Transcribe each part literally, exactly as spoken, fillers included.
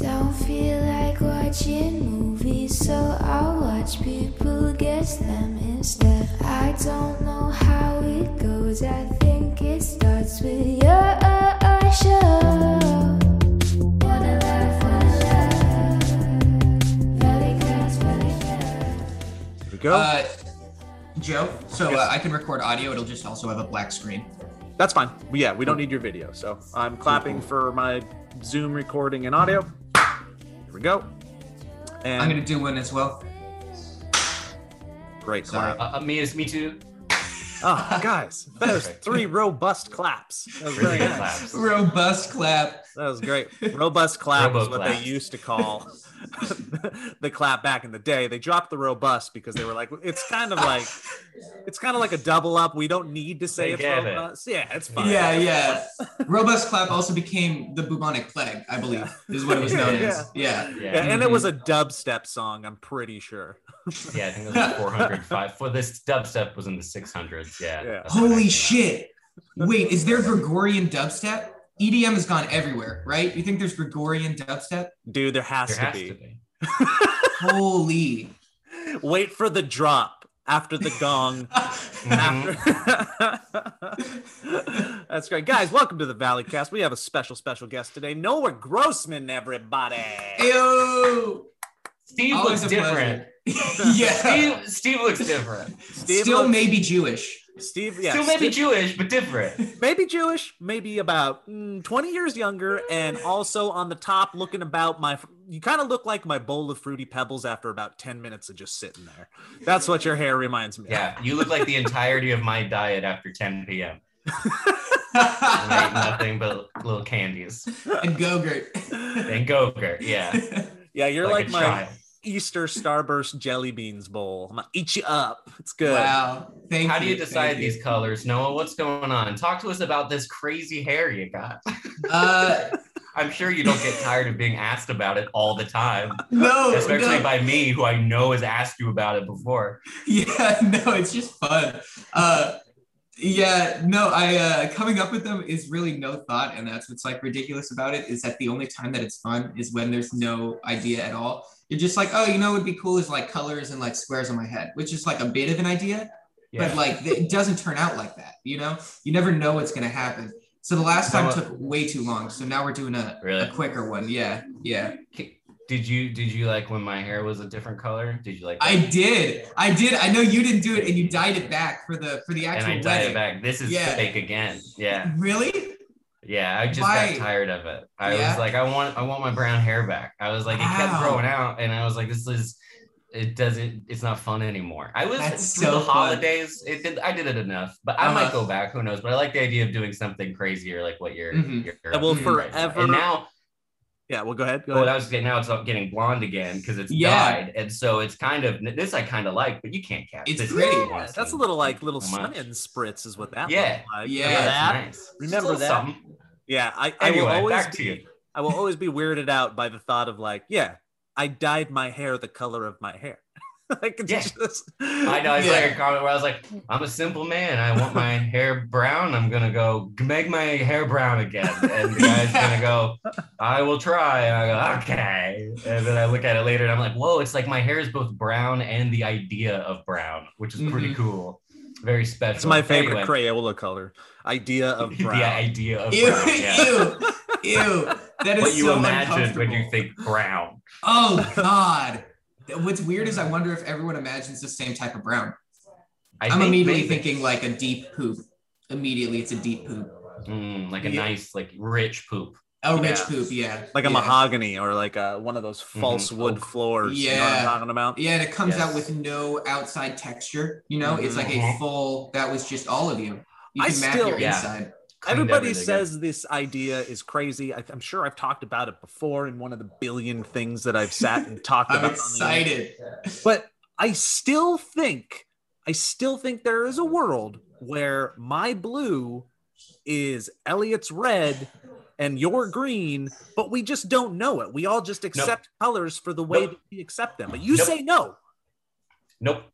Don't feel like watching movies, so I'll watch people guess them instead. I don't know how it goes, I think it starts with your show. Go. Uh, Joe, so yes. uh, I can record audio. It'll just also have a black screen. That's fine. Yeah, we don't need your video. So I'm clapping for my Zoom recording and audio. Here we go. And I'm going to do one as well. Great. Sorry. Uh, uh, me is me too. Oh, guys. That was three robust claps. That was very nice. Robust clap. That was great. Robust clap Robo is what claps. They used to call the clap back in the day. They dropped the robust because they were like, it's kind of like it's kind of like a double up. We don't need to say it's robust. It. Yeah, it's fine. Yeah, yeah. Robust clap also became the bubonic plague, I believe, yeah. is what it was known yeah, as. Yeah. yeah. yeah. And mm-hmm. it was a dubstep song, I'm pretty sure. Yeah, I think it was like four hundred five. For this dubstep was in the six hundreds. Yeah. yeah. Holy shit. Wait, is there Gregorian dubstep? E D M has gone everywhere, right? You think there's Gregorian dubstep? Dude, there has, there to, has be. to be. Holy. Wait for the drop after the gong. after... That's great. Guys, welcome to the Valleycast. We have a special, special guest today. Noah Grossman, everybody. Ayo. Steve Always looks different. yeah. Steve, Steve looks different. Steve Still looks... maybe Jewish. Steve, yeah, still maybe Steve, Jewish, but different. Maybe Jewish, maybe about mm, twenty years younger, and also on the top, looking about my. You kind of look like my bowl of Fruity Pebbles after about ten minutes of just sitting there. That's what your hair reminds me. Yeah, of. You look like the entirety of my diet after ten p.m. Like nothing but little candies and Go-Gurt. And Go-Gurt, yeah, yeah. You're like, like my. Child. Easter Starburst jelly beans bowl. I'm gonna eat you up. It's good. Wow. Thank How you. How do you decide these you. colors, Noah? What's going on? Talk to us about this crazy hair you got. Uh, I'm sure you don't get tired of being asked about it all the time. No, especially no. by me, who I know has asked you about it before. Yeah, no, it's just fun. Uh, yeah, no, I uh, coming up with them is really no thought, and that's what's like ridiculous about it is that the only time that it's fun is when there's no idea at all. You're just like, oh, you know, what'd be cool is like colors and like squares on my head, which is like a bit of an idea, yeah. but like it doesn't turn out like that. You know, you never know what's gonna happen. So the last time so, took way too long. So now we're doing a, really? a quicker one. Yeah, yeah. Did you did you like when my hair was a different color? Did you like? That? I did, I did. I know you didn't do it, and you dyed it back for the for the actual. And I dyed wedding. it back. This is yeah. fake again. Yeah. Really? Yeah, I just Why? got tired of it. I yeah. was like, I want, I want my brown hair back. I was like, wow. It kept growing out, and I was like, this is, it doesn't, it's not fun anymore. I was That's through so the holidays. It did, I did it enough, but I uh-huh. might go back. Who knows? But I like the idea of doing something crazier, like what you're. Mm-hmm. you're I will forever and now. Yeah, well, go ahead. Go well, ahead. I was getting now it's getting blonde again because it's yeah. dyed, and so it's kind of this I kind of like, but you can't catch it's this pretty. Yeah, that's a little like little sun in spritz is what that. Yeah, like. yeah, remember that. Nice. Remember that. Something. Yeah, I, I anyway, will always back be, to you. I will always be weirded out by the thought of like, yeah, I dyed my hair the color of my hair. Like yeah. just, I know. It's yeah. like a comment where I was like, I'm a simple man. I want my hair brown. I'm gonna go make my hair brown again. And the guy's yeah. gonna go, I will try. And I go, okay. And then I look at it later and I'm like, whoa, it's like my hair is both brown and the idea of brown, which is pretty mm-hmm. cool. Very special. It's my favorite anyway. Crayola color. Idea of brown. The idea of ew, brown. Yeah. Ew. Ew. That is what you so imagine when you think brown. Oh God. What's weird is I wonder if everyone imagines the same type of brown. I I'm think immediately maybe. thinking like a deep poop. Immediately, it's a deep poop. Mm, like a yeah. nice, like rich poop. Oh, yeah. rich poop, yeah. Like yeah. a mahogany or like a, one of those false mm-hmm. wood floors. Yeah. You know what I'm talking about? Yeah, and it comes yes. out with no outside texture. You know, mm-hmm. it's like a full, that was just all of you. You can I map still, your yeah. inside. Everybody says again. this idea is crazy. I, I'm sure I've talked about it before in one of the billion things that I've sat and talked I'm about. I'm excited. But I still think, I still think there is a world where my blue is Elliot's red and your green, but we just don't know it. We all just accept nope. colors for the way nope. that we accept them. But you nope. say no. Nope.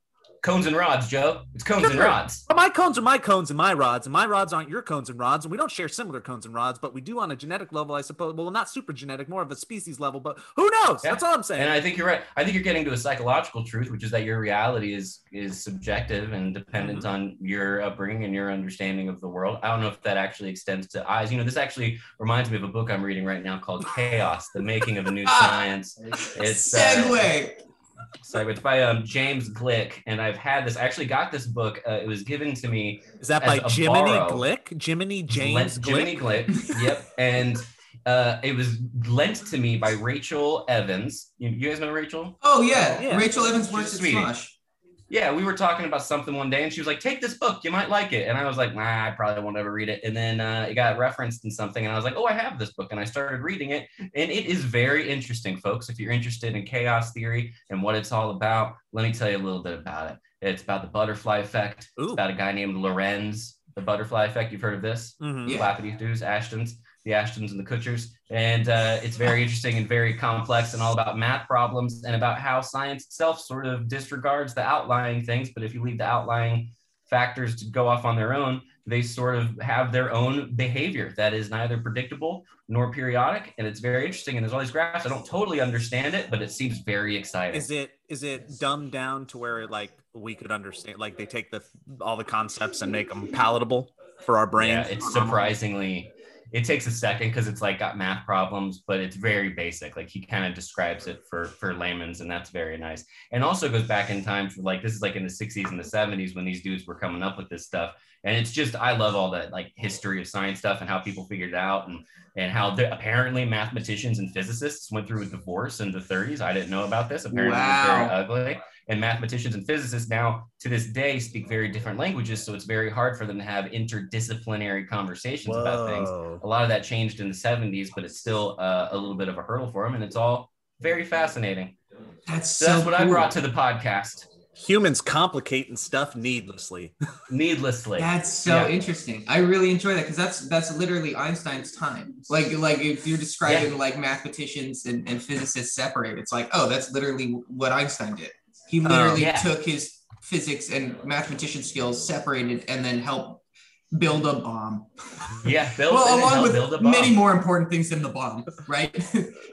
Cones and rods, Joe. It's cones Come and on. rods. My cones are my cones and my rods, and my rods aren't your cones and rods, and we don't share similar cones and rods, but we do on a genetic level, I suppose. Well, not super genetic, more of a species level, but who knows? Yeah. That's all I'm saying. And I think you're right. I think you're getting to a psychological truth, which is that your reality is is subjective and dependent mm-hmm. on your upbringing and your understanding of the world. I don't know if that actually extends to eyes. You know, this actually reminds me of a book I'm reading right now called Chaos, The Making of a New ah, Science. It's segue. Uh, So it's by um, James Gleick, and I've had this. I actually got this book. Uh, it was given to me. Is that by Jiminy Glick? Jiminy James Glick? Jiminy Glick, yep. And uh, it was lent to me by Rachel Evans. You, you guys know Rachel? Oh, yeah. yeah. Rachel Evans works at Smosh. Yeah, we were talking about something one day, and she was like, take this book. You might like it. And I was like, nah, I probably won't ever read it. And then uh, it got referenced in something, and I was like, oh, I have this book. And I started reading it, and it is very interesting, folks. If you're interested in chaos theory and what it's all about, let me tell you a little bit about it. It's about the butterfly effect. Ooh. It's about a guy named Lorenz, the butterfly effect. You've heard of this? Mm-hmm. Yeah. Flappity-doos, Ashtons. The Ashtons and the Kutchers, and uh, it's very interesting and very complex and all about math problems and about how science itself sort of disregards the outlying things, but if you leave the outlying factors to go off on their own, they sort of have their own behavior that is neither predictable nor periodic, and it's very interesting, and there's all these graphs. I don't totally understand it, but it seems very exciting. Is it is it dumbed down to where, like, we could understand, like, they take the all the concepts and make them palatable for our brain? Yeah, it's surprisingly... It takes a second because it's like got math problems, but it's very basic. Like he kind of describes it for, for layman's, and that's very nice. And also goes back in time for like, this is like in the sixties and the seventies when these dudes were coming up with this stuff. And it's just, I love all that like history of science stuff and how people figured it out and, and how apparently mathematicians and physicists went through a divorce in the thirties. I didn't know about this. Apparently wow. It was very ugly. And mathematicians and physicists now to this day speak very different languages. So it's very hard for them to have interdisciplinary conversations Whoa. about things. A lot of that changed in the seventies, but it's still uh, a little bit of a hurdle for them. And it's all very fascinating. That's so, so that's what cool. I brought to the podcast. Humans complicating stuff needlessly. Needlessly. That's so yeah. interesting. I really enjoy that because that's that's literally Einstein's time. Like like if you're describing yeah. like mathematicians and, and physicists separate, it's like, oh, that's literally what Einstein did. He literally um, yeah. took his physics and mathematician skills, separated, and then helped build a bomb. Yeah, build, well, along with build a bomb. Many more important things than the bomb, right?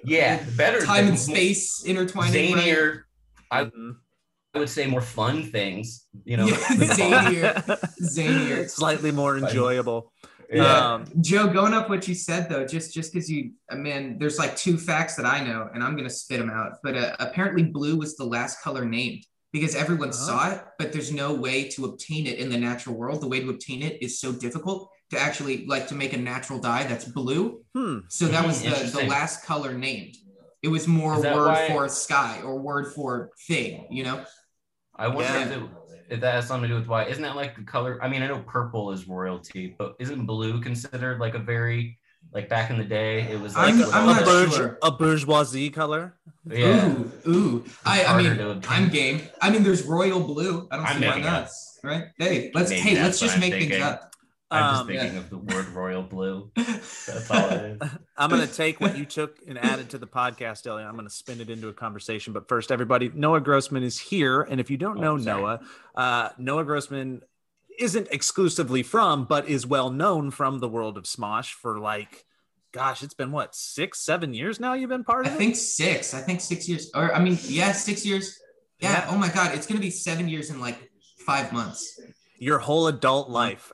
Yeah, better time and space intertwining. Zanier, right? I would say more fun things. You know, yeah, zanier, zanier, slightly more enjoyable. Yeah. Um, Joe, going up what you said though, just just because you, I mean, there's like two facts that I know, and I'm gonna spit them out. But uh, apparently, blue was the last color named because everyone oh. saw it, but there's no way to obtain it in the natural world. The way to obtain it is so difficult to actually like to make a natural dye that's blue. Hmm. So that was the, the last color named. It was more word why? for sky or word for thing, you know. I wonder yeah. if, it, if that has something to do with why. Isn't that like the color? I mean, I know purple is royalty, but isn't blue considered like a very, like back in the day, it was like I'm, a, I'm not bourge, sure. a bourgeoisie color? Yeah. Ooh, ooh. I, I mean, I'm game. I mean, there's royal blue. I don't I'm see why not. Right? Hey, let's, hey, let's just make thinking. things up. I'm just um, thinking yeah. of the word royal blue. That's all it is. I'm going to take what you took and add it to the podcast, Elliot. I'm going to spin it into a conversation. But first, everybody, Noah Grossman is here. And if you don't know oh, Noah, uh, Noah Grossman isn't exclusively from, but is well known from the world of Smosh for like, gosh, it's been what, six, seven years now you've been part of I it? I think six. I think six years. Or I mean, yeah, six years. Yeah. yeah. Oh my God. It's going to be seven years in like five months. Your whole adult life.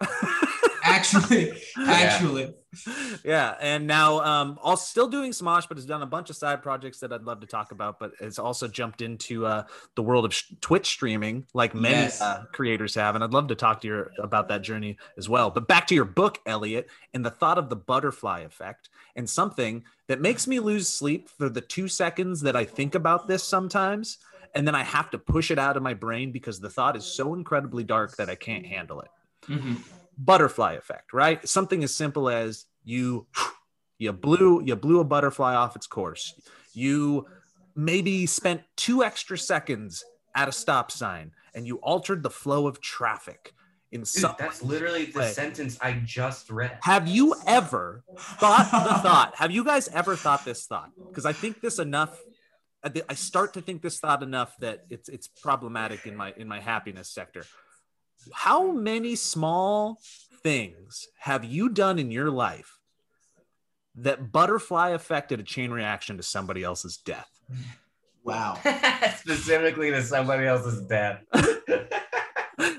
Actually, actually. Yeah. yeah. And now um, I'll still doing Smosh, but has done a bunch of side projects that I'd love to talk about, but it's also jumped into uh, the world of sh- Twitch streaming like many yes. uh, creators have. And I'd love to talk to you about that journey as well. But back to your book, Elliot, and the thought of the butterfly effect and something that makes me lose sleep for the two seconds that I think about this sometimes. And then I have to push it out of my brain because the thought is so incredibly dark that I can't handle it. Mm-hmm. Butterfly effect, right? Something as simple as you you blew you blew a butterfly off its course. You maybe spent two extra seconds at a stop sign and you altered the flow of traffic in some Dude, that's literally way. the sentence I just read. Have you ever thought the thought? Have you guys ever thought this thought? Because I think this enough I start to think this thought enough that it's it's problematic in my in my happiness sector. How many small things have you done in your life that butterfly affected a chain reaction to somebody else's death? Wow. Specifically to somebody else's death.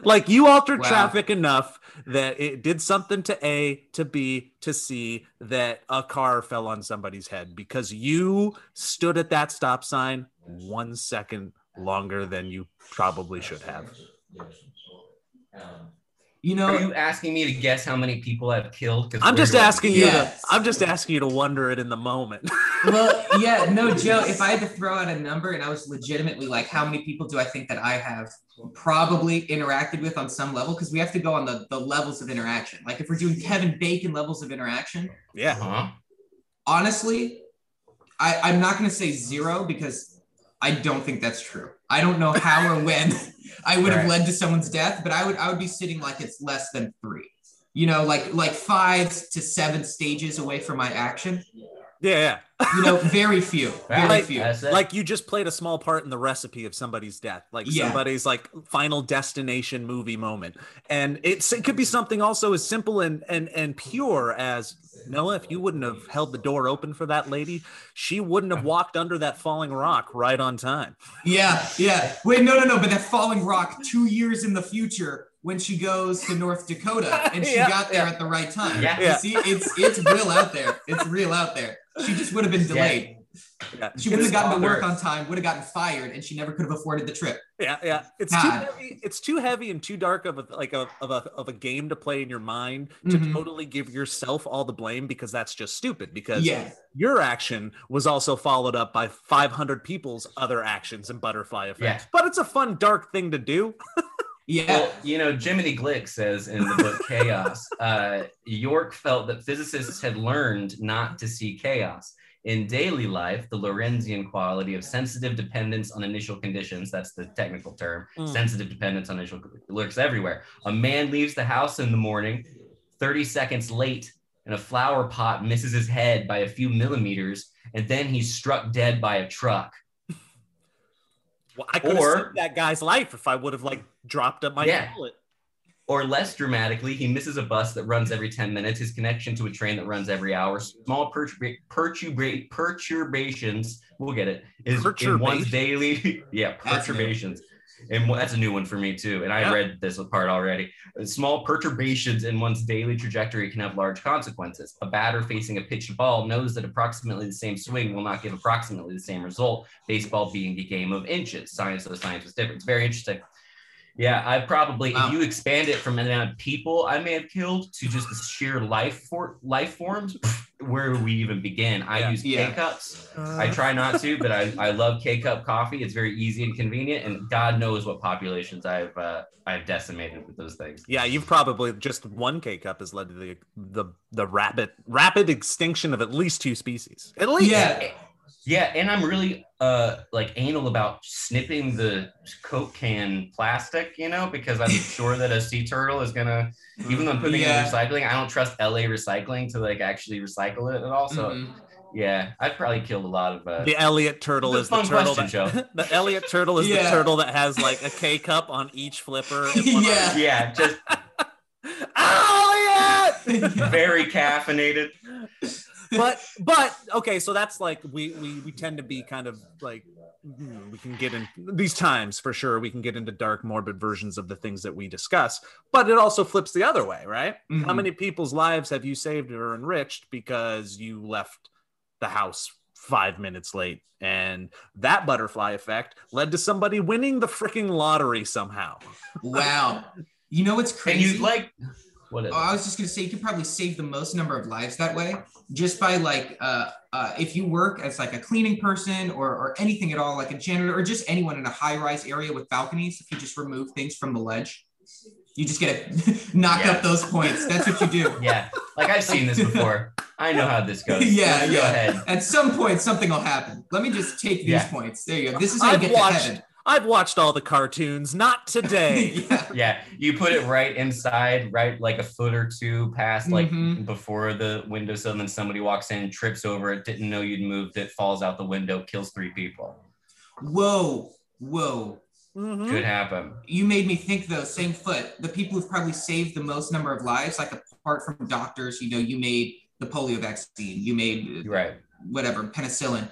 Like you altered wow. traffic enough that it did something to A, to B, to C, that a car fell on somebody's head because you stood at that stop sign one second longer than you probably should have. You know, are you asking me to guess how many people I've killed? I'm just asking you yes. to, I'm just asking you to wonder it in the moment. Well, yeah, no, Joe, if I had to throw out a number and I was legitimately like, how many people do I think that I have probably interacted with on some level? Because we have to go on the, the levels of interaction. Like if we're doing Kevin Bacon levels of interaction. Yeah. Huh? Honestly, I, I'm not going to say zero because I don't think that's true. I don't know how or when I would have led to someone's death, but I would I would be sitting like it's less than three, you know, like like five to seven stages away from my action. Yeah, yeah. You know, very few, very like, few. Like you just played a small part in the recipe of somebody's death, like yeah. somebody's like Final Destination movie moment, and it's it could be something also as simple and and and pure as Noah. If you wouldn't have held the door open for that lady, she wouldn't have walked under that falling rock right on time. Yeah, yeah. Wait, no, no, no. But that falling rock two years in the future. When she goes to North Dakota and she yeah, got there yeah. at the right time. Yeah. You see, it's it's real out there. It's real out there. She just would have been delayed. Yeah. Yeah. She would have gotten to work on time, would have gotten fired, and she never could have afforded the trip. Yeah, yeah. It's God. too heavy, it's too heavy and too dark of a like a of a of a game to play in your mind to mm-hmm. totally give yourself all the blame because that's just stupid. Because yeah. your action was also followed up by five hundred people's other actions and butterfly effects. Yeah. But it's a fun, dark thing to do. Yeah, well, you know, Jiminy Glick says in the book Chaos, uh, York felt that physicists had learned not to see chaos. In daily life, the Lorenzian quality of sensitive dependence on initial conditions, that's the technical term, mm. sensitive dependence on initial lurks everywhere. A man leaves the house in the morning, thirty seconds late, and a flower pot misses his head by a few millimeters, and then he's struck dead by a truck. Well, I could have saved that guy's life if I would have like dropped up my yeah. bullet. Or less dramatically, he misses a bus that runs every ten minutes, his connection to a train that runs every hour, small perturb- perturb- perturbations, we'll get it, is in one's daily, yeah, perturbations. And that's a new one for me too, and I yeah. read this part already. Small perturbations in one's daily trajectory can have large consequences. A batter facing a pitched ball knows that approximately the same swing will not give approximately the same result, baseball being a game of inches. Science of the science was different. It's very interesting. Yeah, I probably, wow. if you expand it from the amount of people I may have killed to just the sheer life, for, life forms, where we even begin. I yeah. use yeah. K-Cups. Uh. I try not to, but I, I love K-Cup coffee. It's very easy and convenient, and God knows what populations I've uh, I've decimated with those things. Yeah, you've probably, just one K-Cup has led to the the, the rapid, rapid extinction of at least two species. At least. Yeah. yeah. Yeah, and I'm really uh, like anal about snipping the Coke can plastic, you know, because I'm sure that a sea turtle is gonna, even though I'm putting yeah. it in recycling, I don't trust L A recycling to like actually recycle it at all. So mm-hmm. yeah, I've probably killed a lot of uh, the Elliot turtle is the turtle. Question, that, the Elliot turtle is yeah. the turtle that has like a K cup on each flipper. yeah, yeah, just Elliot, very caffeinated. But but okay, so that's like we, we we tend to be kind of like we can get in these times for sure. We can get into dark, morbid versions of the things that we discuss. But it also flips the other way, right? Mm-hmm. How many people's lives have you saved or enriched because you left the house five minutes late, and that butterfly effect led to somebody winning the freaking lottery somehow? Wow, you know what's crazy? And you like. What is oh, I was just gonna say, you could probably save the most number of lives that way, just by like, uh, uh, if you work as like a cleaning person or or anything at all, like a janitor or just anyone in a high-rise area with balconies, if you just remove things from the ledge, you just get to knock yeah. up those points. That's what you do. Yeah, like I've seen this before. I know how this goes. Yeah, yeah. Go ahead. At some point, something will happen. Let me just take these yeah. points. There you go. This is how I've you get watched- to heaven. I've watched all the cartoons, not today. yeah. yeah, you put it right inside, right like a foot or two past, like mm-hmm. before the windowsill, and then somebody walks in, trips over it, didn't know you'd moved it, falls out the window, kills three people. Whoa, whoa. Mm-hmm. Could happen. You made me think though, same foot, the people who've probably saved the most number of lives, like apart from doctors, you know, you made the polio vaccine, you made right. whatever, penicillin.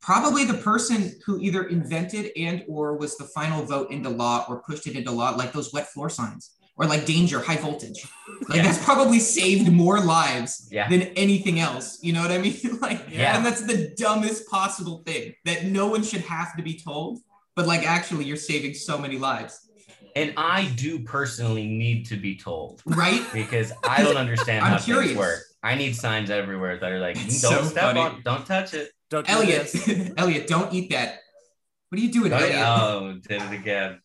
Probably the person who either invented and or was the final vote into law or pushed it into law, like those wet floor signs or like danger, high voltage. Like yeah. that's probably saved more lives yeah. than anything else. You know what I mean? Like, yeah. and that's the dumbest possible thing that no one should have to be told. But like, actually, you're saving so many lives. And I do personally need to be told. Right? Because I don't understand how curious. Things work. I need signs everywhere that are like, it's don't so step funny. On, don't touch it. Don't Elliot, do Elliot, don't eat that. What are you doing, don't, Elliot? Oh, did it again.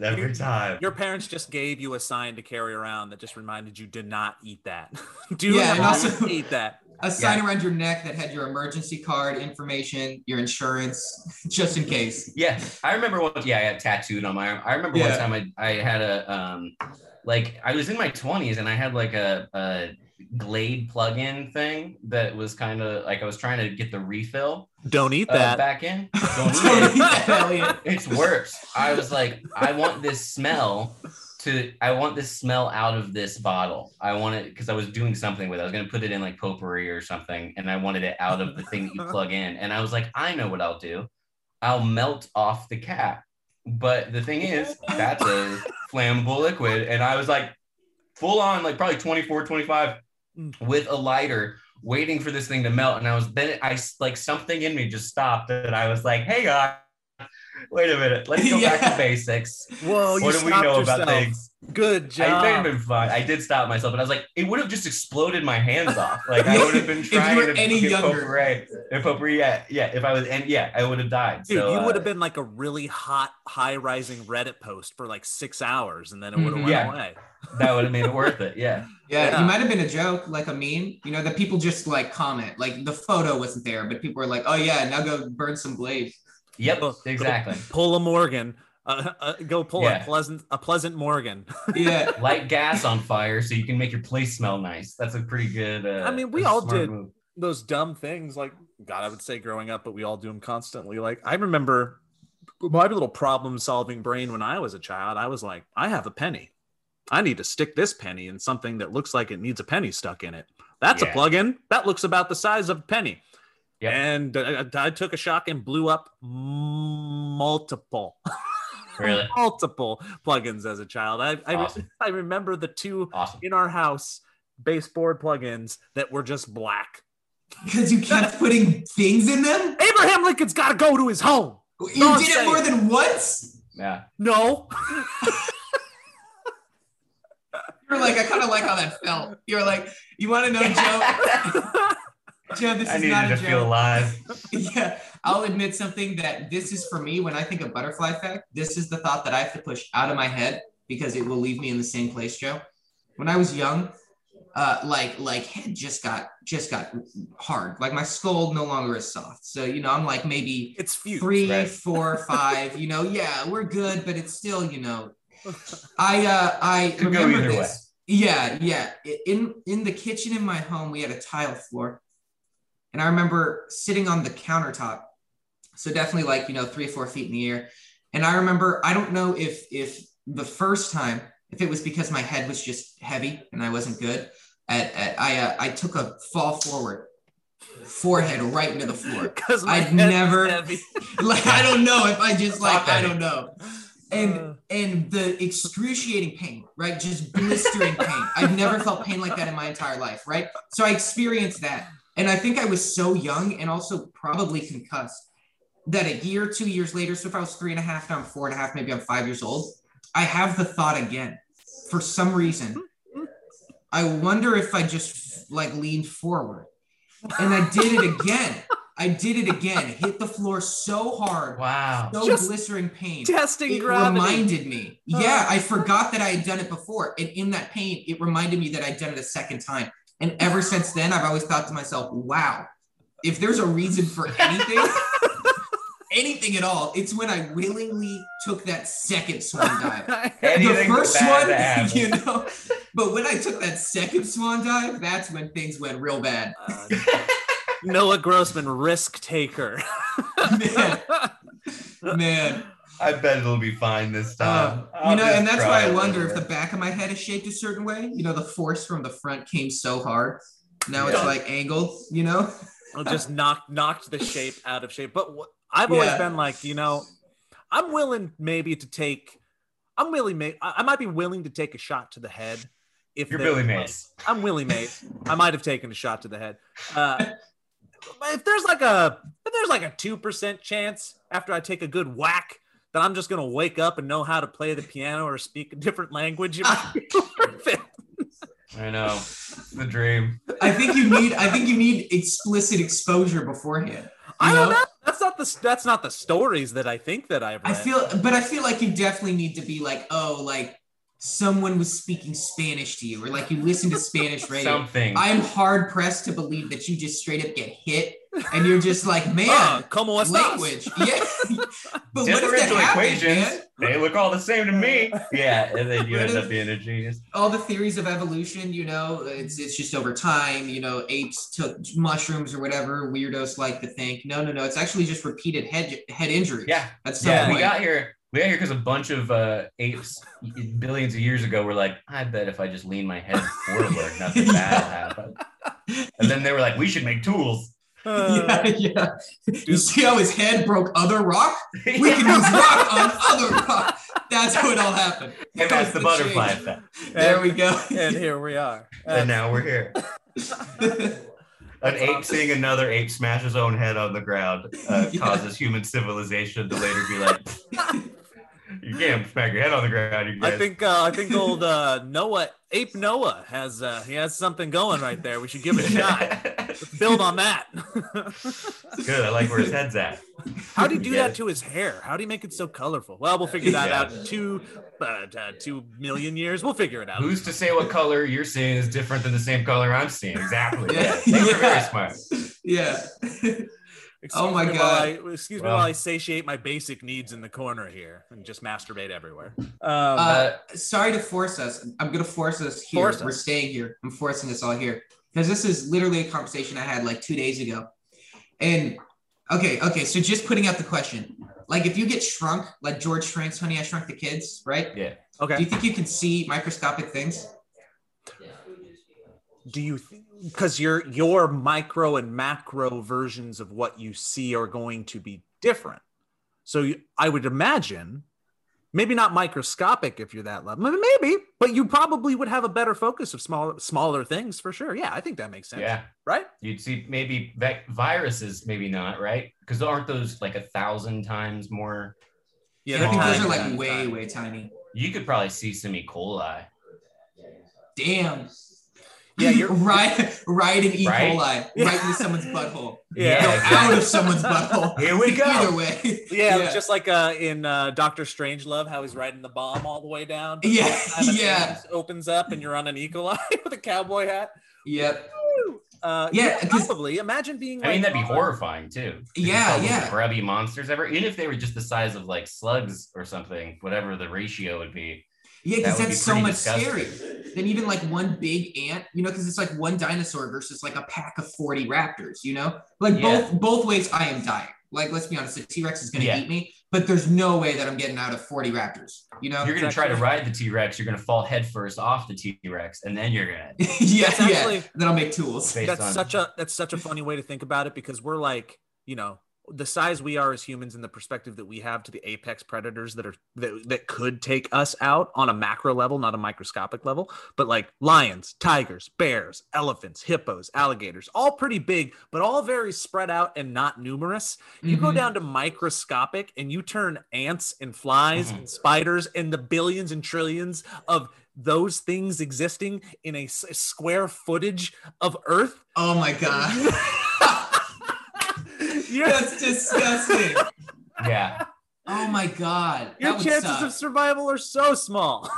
Every time. Your parents just gave you a sign to carry around that just reminded you, do not eat that. do yeah, not and also eat that. A sign yeah. around your neck that had your emergency card information, your insurance, just in case. Yeah, I remember once, yeah, I had tattooed on my arm. I remember yeah. one time I, I had a, um, like, I was in my twenties and I had like a, a Glade plug-in thing that was kind of like I was trying to get the refill. Don't eat that. Uh, back in. Don't eat that. It's worse. I was like, I want this smell. To, I want this smell out of this bottle. I want it because I was doing something with it. I was going to put it in like potpourri or something, and I wanted it out of the thing that you plug in. And I was like, I know what I'll do. I'll melt off the cap. But the thing is, that's a flammable liquid. And I was like, full on, like probably twenty-four, twenty-five with a lighter, waiting for this thing to melt. And I was, then I like something in me just stopped. And I was like, hey, guys. Wait a minute. Let's go yeah. back to basics. Whoa, what do we know yourself. About things? Good job. I, been fine. I did stop myself, but I was like, it would have just exploded my hands off. Like I would have been trying if you were to any get younger. Potpourri. If potpourri, yeah, yeah. If I was, and yeah, I would have died. Dude, so, you uh, would have been like a really hot, high-rising Reddit post for like six hours, and then it would have mm-hmm. went yeah. away. That would have made it worth it. Yeah. yeah. Yeah. You might have been a joke, like a meme. You know, that people just like comment. Like the photo wasn't there, but people were like, "Oh yeah, now go burn some Glade." Yep, exactly. Go pull a Morgan. Uh, uh, go pull yeah. a pleasant, a pleasant Morgan. yeah, light gas on fire so you can make your place smell nice. That's a pretty good. Uh, I mean, we all did move. Those dumb things. Like God, I would say growing up, but we all do them constantly. Like I remember my little problem-solving brain when I was a child. I was like, I have a penny. I need to stick this penny in something that looks like it needs a penny stuck in it. That's yeah. a plug-in. That looks about the size of a penny. Yep. And I, I took a shock and blew up multiple, really? multiple plugins as a child. I I, awesome. I remember the two awesome. In our house baseboard plugins that were just black because you kept putting things in them. Abraham Lincoln's got to go to his home. You no did it more than once. Yeah. No. You're like I kind of like how that felt. You're like you want to know, Joe. Joe, this I is not a to joke. Feel alive. yeah, I'll admit something that this is for me. When I think of butterfly effect, this is the thought that I have to push out of my head because it will leave me in the same place, Joe. When I was young, uh, like like head just got just got hard. Like my skull no longer is soft. So you know, I'm like maybe it's few, three, right? four, five. You know, yeah, we're good, but it's still you know, I uh, I could remember go this. Way. Yeah, yeah. In in the kitchen in my home, we had a tile floor. And I remember sitting on the countertop. So definitely like, you know, three or four feet in the air. And I remember, I don't know if if the first time, if it was because my head was just heavy and I wasn't good at, at I uh, I took a fall forward, forehead right into the floor. Cause my I'd head never, heavy. like, I don't know if I just like, I don't know. And, and the excruciating pain, right? Just blistering pain. I've never felt pain like that in my entire life, right? So I experienced that. And I think I was so young and also probably concussed that a year, two years later, so if I was three and a half, now I'm four and a half, maybe I'm five years old, I have the thought again. For some reason, I wonder if I just like leaned forward. And I did it again. I did it again. Hit the floor so hard. Wow. So just blistering pain. Testing it gravity. It reminded me. Yeah, I forgot that I had done it before. And in that pain, it reminded me that I'd done it a second time. And ever since then, I've always thought to myself, wow, if there's a reason for anything, anything at all, it's when I willingly took that second swan dive. The first one, you know, but when I took that second swan dive, that's when things went real bad. Uh, Noah Grossman, risk taker. Man. I bet it'll be fine this time. Uh, you know, and that's why I wonder if the back of my head is shaped a certain way. You know, the force from the front came so hard. Now yeah. it's like angled, you know? I'll just knock, knocked the shape out of shape. But wh- I've always yeah. been like, you know, I'm willing maybe to take, I'm really, may- I-, I might be willing to take a shot to the head. If You're Billy Mays. Like, I'm Willie Mays. I might have taken a shot to the head. Uh, if there's like a, if there's like a two percent chance after I take a good whack, that I'm just gonna wake up and know how to play the piano or speak a different language. It might be perfect. I know, it's the dream. I think you need. I think you need explicit exposure beforehand. I don't know? know. That's not the. That's not the stories that I think that I've read. I feel, but I feel like you definitely need to be like, oh, like someone was speaking Spanish to you, or like you listen to Spanish radio. Something. I'm hard pressed to believe that you just straight up get hit. And you're just like, man, uh, como language. Yeah. But what if that happens, man? They look all the same to me. Yeah, and then you end up being a genius. All the theories of evolution, you know, it's it's just over time, you know, apes took mushrooms or whatever, weirdos like to think. No, no, no, it's actually just repeated head head injuries. Yeah, that's yeah. We got here. We got here because a bunch of uh, apes billions of years ago were like, I bet if I just lean my head forward, nothing bad will happen. And then they were like, we should make tools. Uh, yeah, yeah. Dude. You see how his head broke other rock? We yeah. can use rock on other rock. That's what all happened. And that's the, the butterfly effect. There and, we go. And here we are. And, and now we're here. An ape seeing another ape smash his own head on the ground uh, yeah. causes human civilization to later be like, you can't smack your head on the ground. You guys. I think uh, I think old uh, Noah, ape Noah has uh, he has something going right there. We should give it a shot. Build on that. Good. I like where his head's at. How do you do yeah. that to his hair? How do you make it so colorful? Well, we'll figure that yeah. out in two, uh, two million years. We'll figure it out. Who's to say what color you're seeing is different than the same color I'm seeing? Exactly. Yeah. yeah. They were very smart. Yeah. Excuse oh my god! I, excuse well, me while I satiate my basic needs in the corner here and just masturbate everywhere. Um, uh, sorry to force us. I'm gonna force us here. Force we're us. Staying here. I'm forcing us all here. Because this is literally a conversation I had like two days ago. And okay, okay, so just putting out the question. Like if you get shrunk, like George Shrink's Honey, I Shrunk the Kids, right? Yeah. Okay. Do you think you can see microscopic things? Do you think, because your your micro and macro versions of what you see are going to be different. So you, I would imagine, maybe not microscopic if you're that level, maybe, but you probably would have a better focus of smaller, smaller things for sure. Yeah, I think that makes sense. Yeah, right. You'd see maybe vi- viruses, maybe not, right? Because aren't those like a thousand times more? Yeah, I think those are like way, tiny. way tiny. You could probably see some E. coli. Damn. Yeah, you're right. Riding E. right? coli, right yeah. in someone's butthole. Yeah, go out of someone's butthole. Here we go. Either way. Yeah, yeah. It's just like uh, in uh, Doctor Strangelove, how he's riding the bomb all the way down. Yeah, yeah. Opens up, and you're on an E. coli with a cowboy hat. Yep. Uh, yeah, yeah probably. Imagine being. I like, mean, that'd be horrifying too. Yeah, yeah. Grubby monsters ever, even if they were just the size of like slugs or something, whatever the ratio would be. Yeah, because that that's so much disgusting. Scarier than even like one big ant, you know, because it's like one dinosaur versus like a pack of forty raptors, you know? Like yeah. both both ways I am dying. Like, let's be honest, the T-Rex is going to yeah. eat me, but there's no way that I'm getting out of forty raptors, you know? You're going to try to ride the T-Rex, you're going to fall headfirst off the T-Rex, and then you're going to... Yeah, yeah, actually, then I'll make tools. That's on... such a That's such a funny way to think about it because we're like, you know, the size we are as humans and the perspective that we have to the apex predators that are that, that could take us out on a macro level, not a microscopic level, but like lions, tigers, bears, elephants, hippos, alligators, all pretty big, but all very spread out and not numerous. Mm-hmm. You go down to microscopic and you turn ants and flies mm-hmm. and spiders and the billions and trillions of those things existing in a s- square footage of Earth. Oh my God. You're, that's disgusting. Yeah. Oh my God. Your chances suck. Of survival are so small.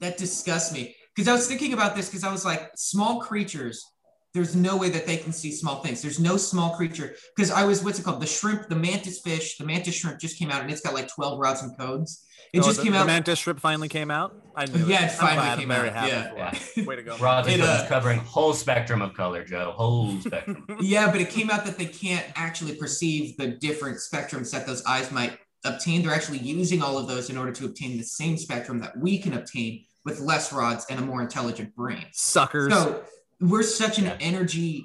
That disgusts me. Because I was thinking about this because I was like, small creatures There's no way that they can see small things. There's no small creature. Because I was, what's it called? The shrimp, the mantis fish, the mantis shrimp just came out and it's got like twelve rods and cones. It oh, just the, came the out. The mantis shrimp finally came out? I knew yeah, it, it finally I'm came I'm out. Yeah. yeah. Way to go. Rods and cones uh, covering whole spectrum of color, Joe. Whole spectrum. Yeah, but it came out that they can't actually perceive the different spectrums that those eyes might obtain. They're actually using all of those in order to obtain the same spectrum that we can obtain with less rods and a more intelligent brain. Suckers. So, we're such an yeah. energy.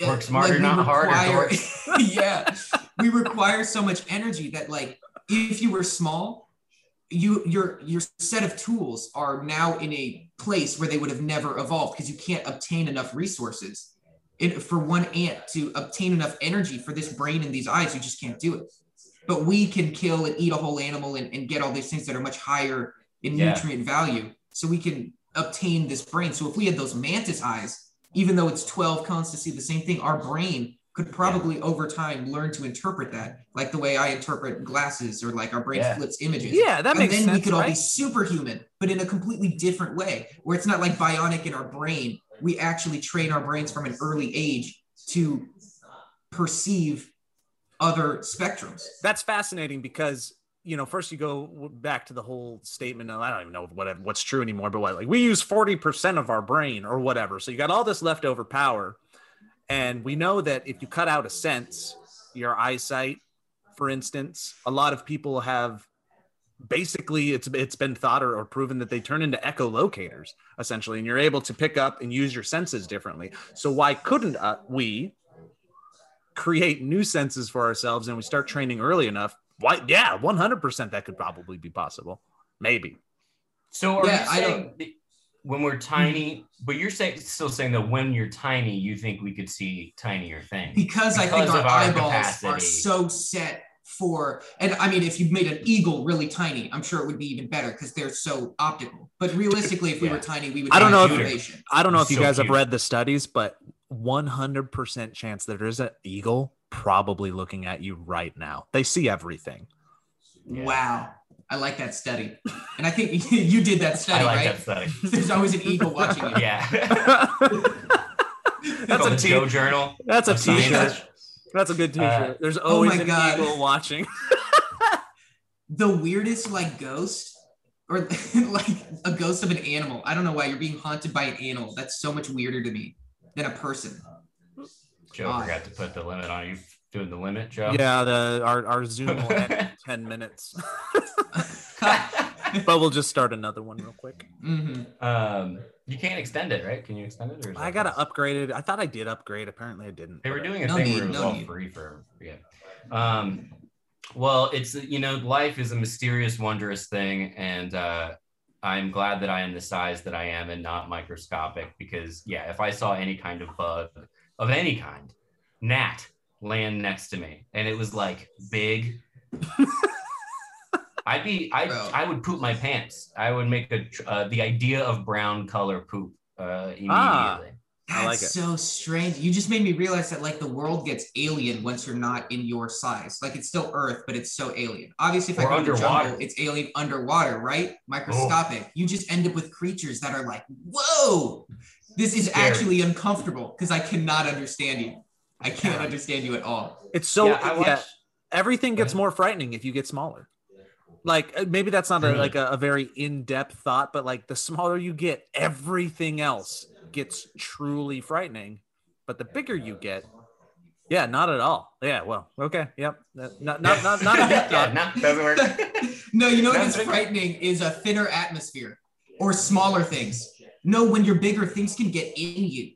Work smarter, like not require, harder. Yeah. We require so much energy that like, if you were small, you your your set of tools are now in a place where they would have never evolved because you can't obtain enough resources. It, for one ant to obtain enough energy for this brain and these eyes, you just can't do it. But we can kill and eat a whole animal and, and get all these things that are much higher in yeah. nutrient value. So we can obtain this brain. So if we had those mantis eyes, even though it's twelve cones to see the same thing, our brain could probably yeah. over time learn to interpret that, like the way I interpret glasses, or like our brain yeah. flips images. Yeah, that and makes sense. And then we could right? all be superhuman, but in a completely different way, where it's not like bionic in our brain. We actually train our brains from an early age to perceive other spectrums. That's fascinating because, you know, first you go back to the whole statement of, I don't even know what what's true anymore, but what, like we use forty percent of our brain or whatever. So you got all this leftover power. And we know that if you cut out a sense, your eyesight, for instance, a lot of people have basically it's it's been thought or, or proven that they turn into echolocators essentially. And you're able to pick up and use your senses differently. So why couldn't uh, we create new senses for ourselves and we start training early enough? Why, yeah, one hundred percent that could probably be possible. Maybe. So are yeah, you saying that when we're tiny, but you're say, still saying that when you're tiny, you think we could see tinier things. Because, because I think our, our eyeballs capacity. Are so set for, and I mean, if you made an eagle really tiny, I'm sure it would be even better because they're so optical. But realistically, if we yeah. were tiny, we would I don't know if I don't know if you so guys cute. Have read the studies, but one hundred percent chance that there is an eagle probably looking at you right now. They see everything. Yeah. Wow. I like that study. And I think you did that study, I like right? that study. There's always an eagle watching you. Yeah. That's a Joe Journal. That's a t-shirt. That's a good t-shirt. Uh, There's always oh an God. Eagle watching. The weirdest like ghost or like a ghost of an animal. I don't know why you're being haunted by an animal. That's so much weirder to me than a person. Joe oh. forgot to put the limit on. You doing the limit, Joe? Yeah, the our, our Zoom will end ten minutes. But we'll just start another one real quick. Mm-hmm. Um, you can't extend it, right? Can you extend it? Or is I got to upgrade it. I thought I did upgrade. Apparently, I didn't. They were doing a no thing need, where it was no all need. Free for yeah. Um, well, it's you know, life is a mysterious, wondrous thing, and uh, I'm glad that I am the size that I am and not microscopic. Because yeah, if I saw any kind of bug. Of any kind, gnat land next to me, and it was like big. I'd be, I, I would poop my pants. I would make a, uh, the idea of brown color poop uh, immediately. Ah, that's I like it. So strange. You just made me realize that like the world gets alien once you're not in your size. Like it's still Earth, but it's so alien. Obviously, if or I go underwater. To jungle, it's alien underwater, right? Microscopic. Oh. You just end up with creatures that are like, whoa. This is scary. Actually uncomfortable because I cannot understand you. I can't understand you at all. It's so yeah, I watch, yeah, everything gets more frightening if you get smaller. Like maybe that's not a, like a, a very in-depth thought, but like the smaller you get, everything else gets truly frightening. But the bigger you get, yeah, not at all. Yeah, well, okay, yep. Not not not not a deep thought. No, doesn't work. No, you know what is frightening is a thinner atmosphere or smaller things. No, when you're bigger, things can get in you.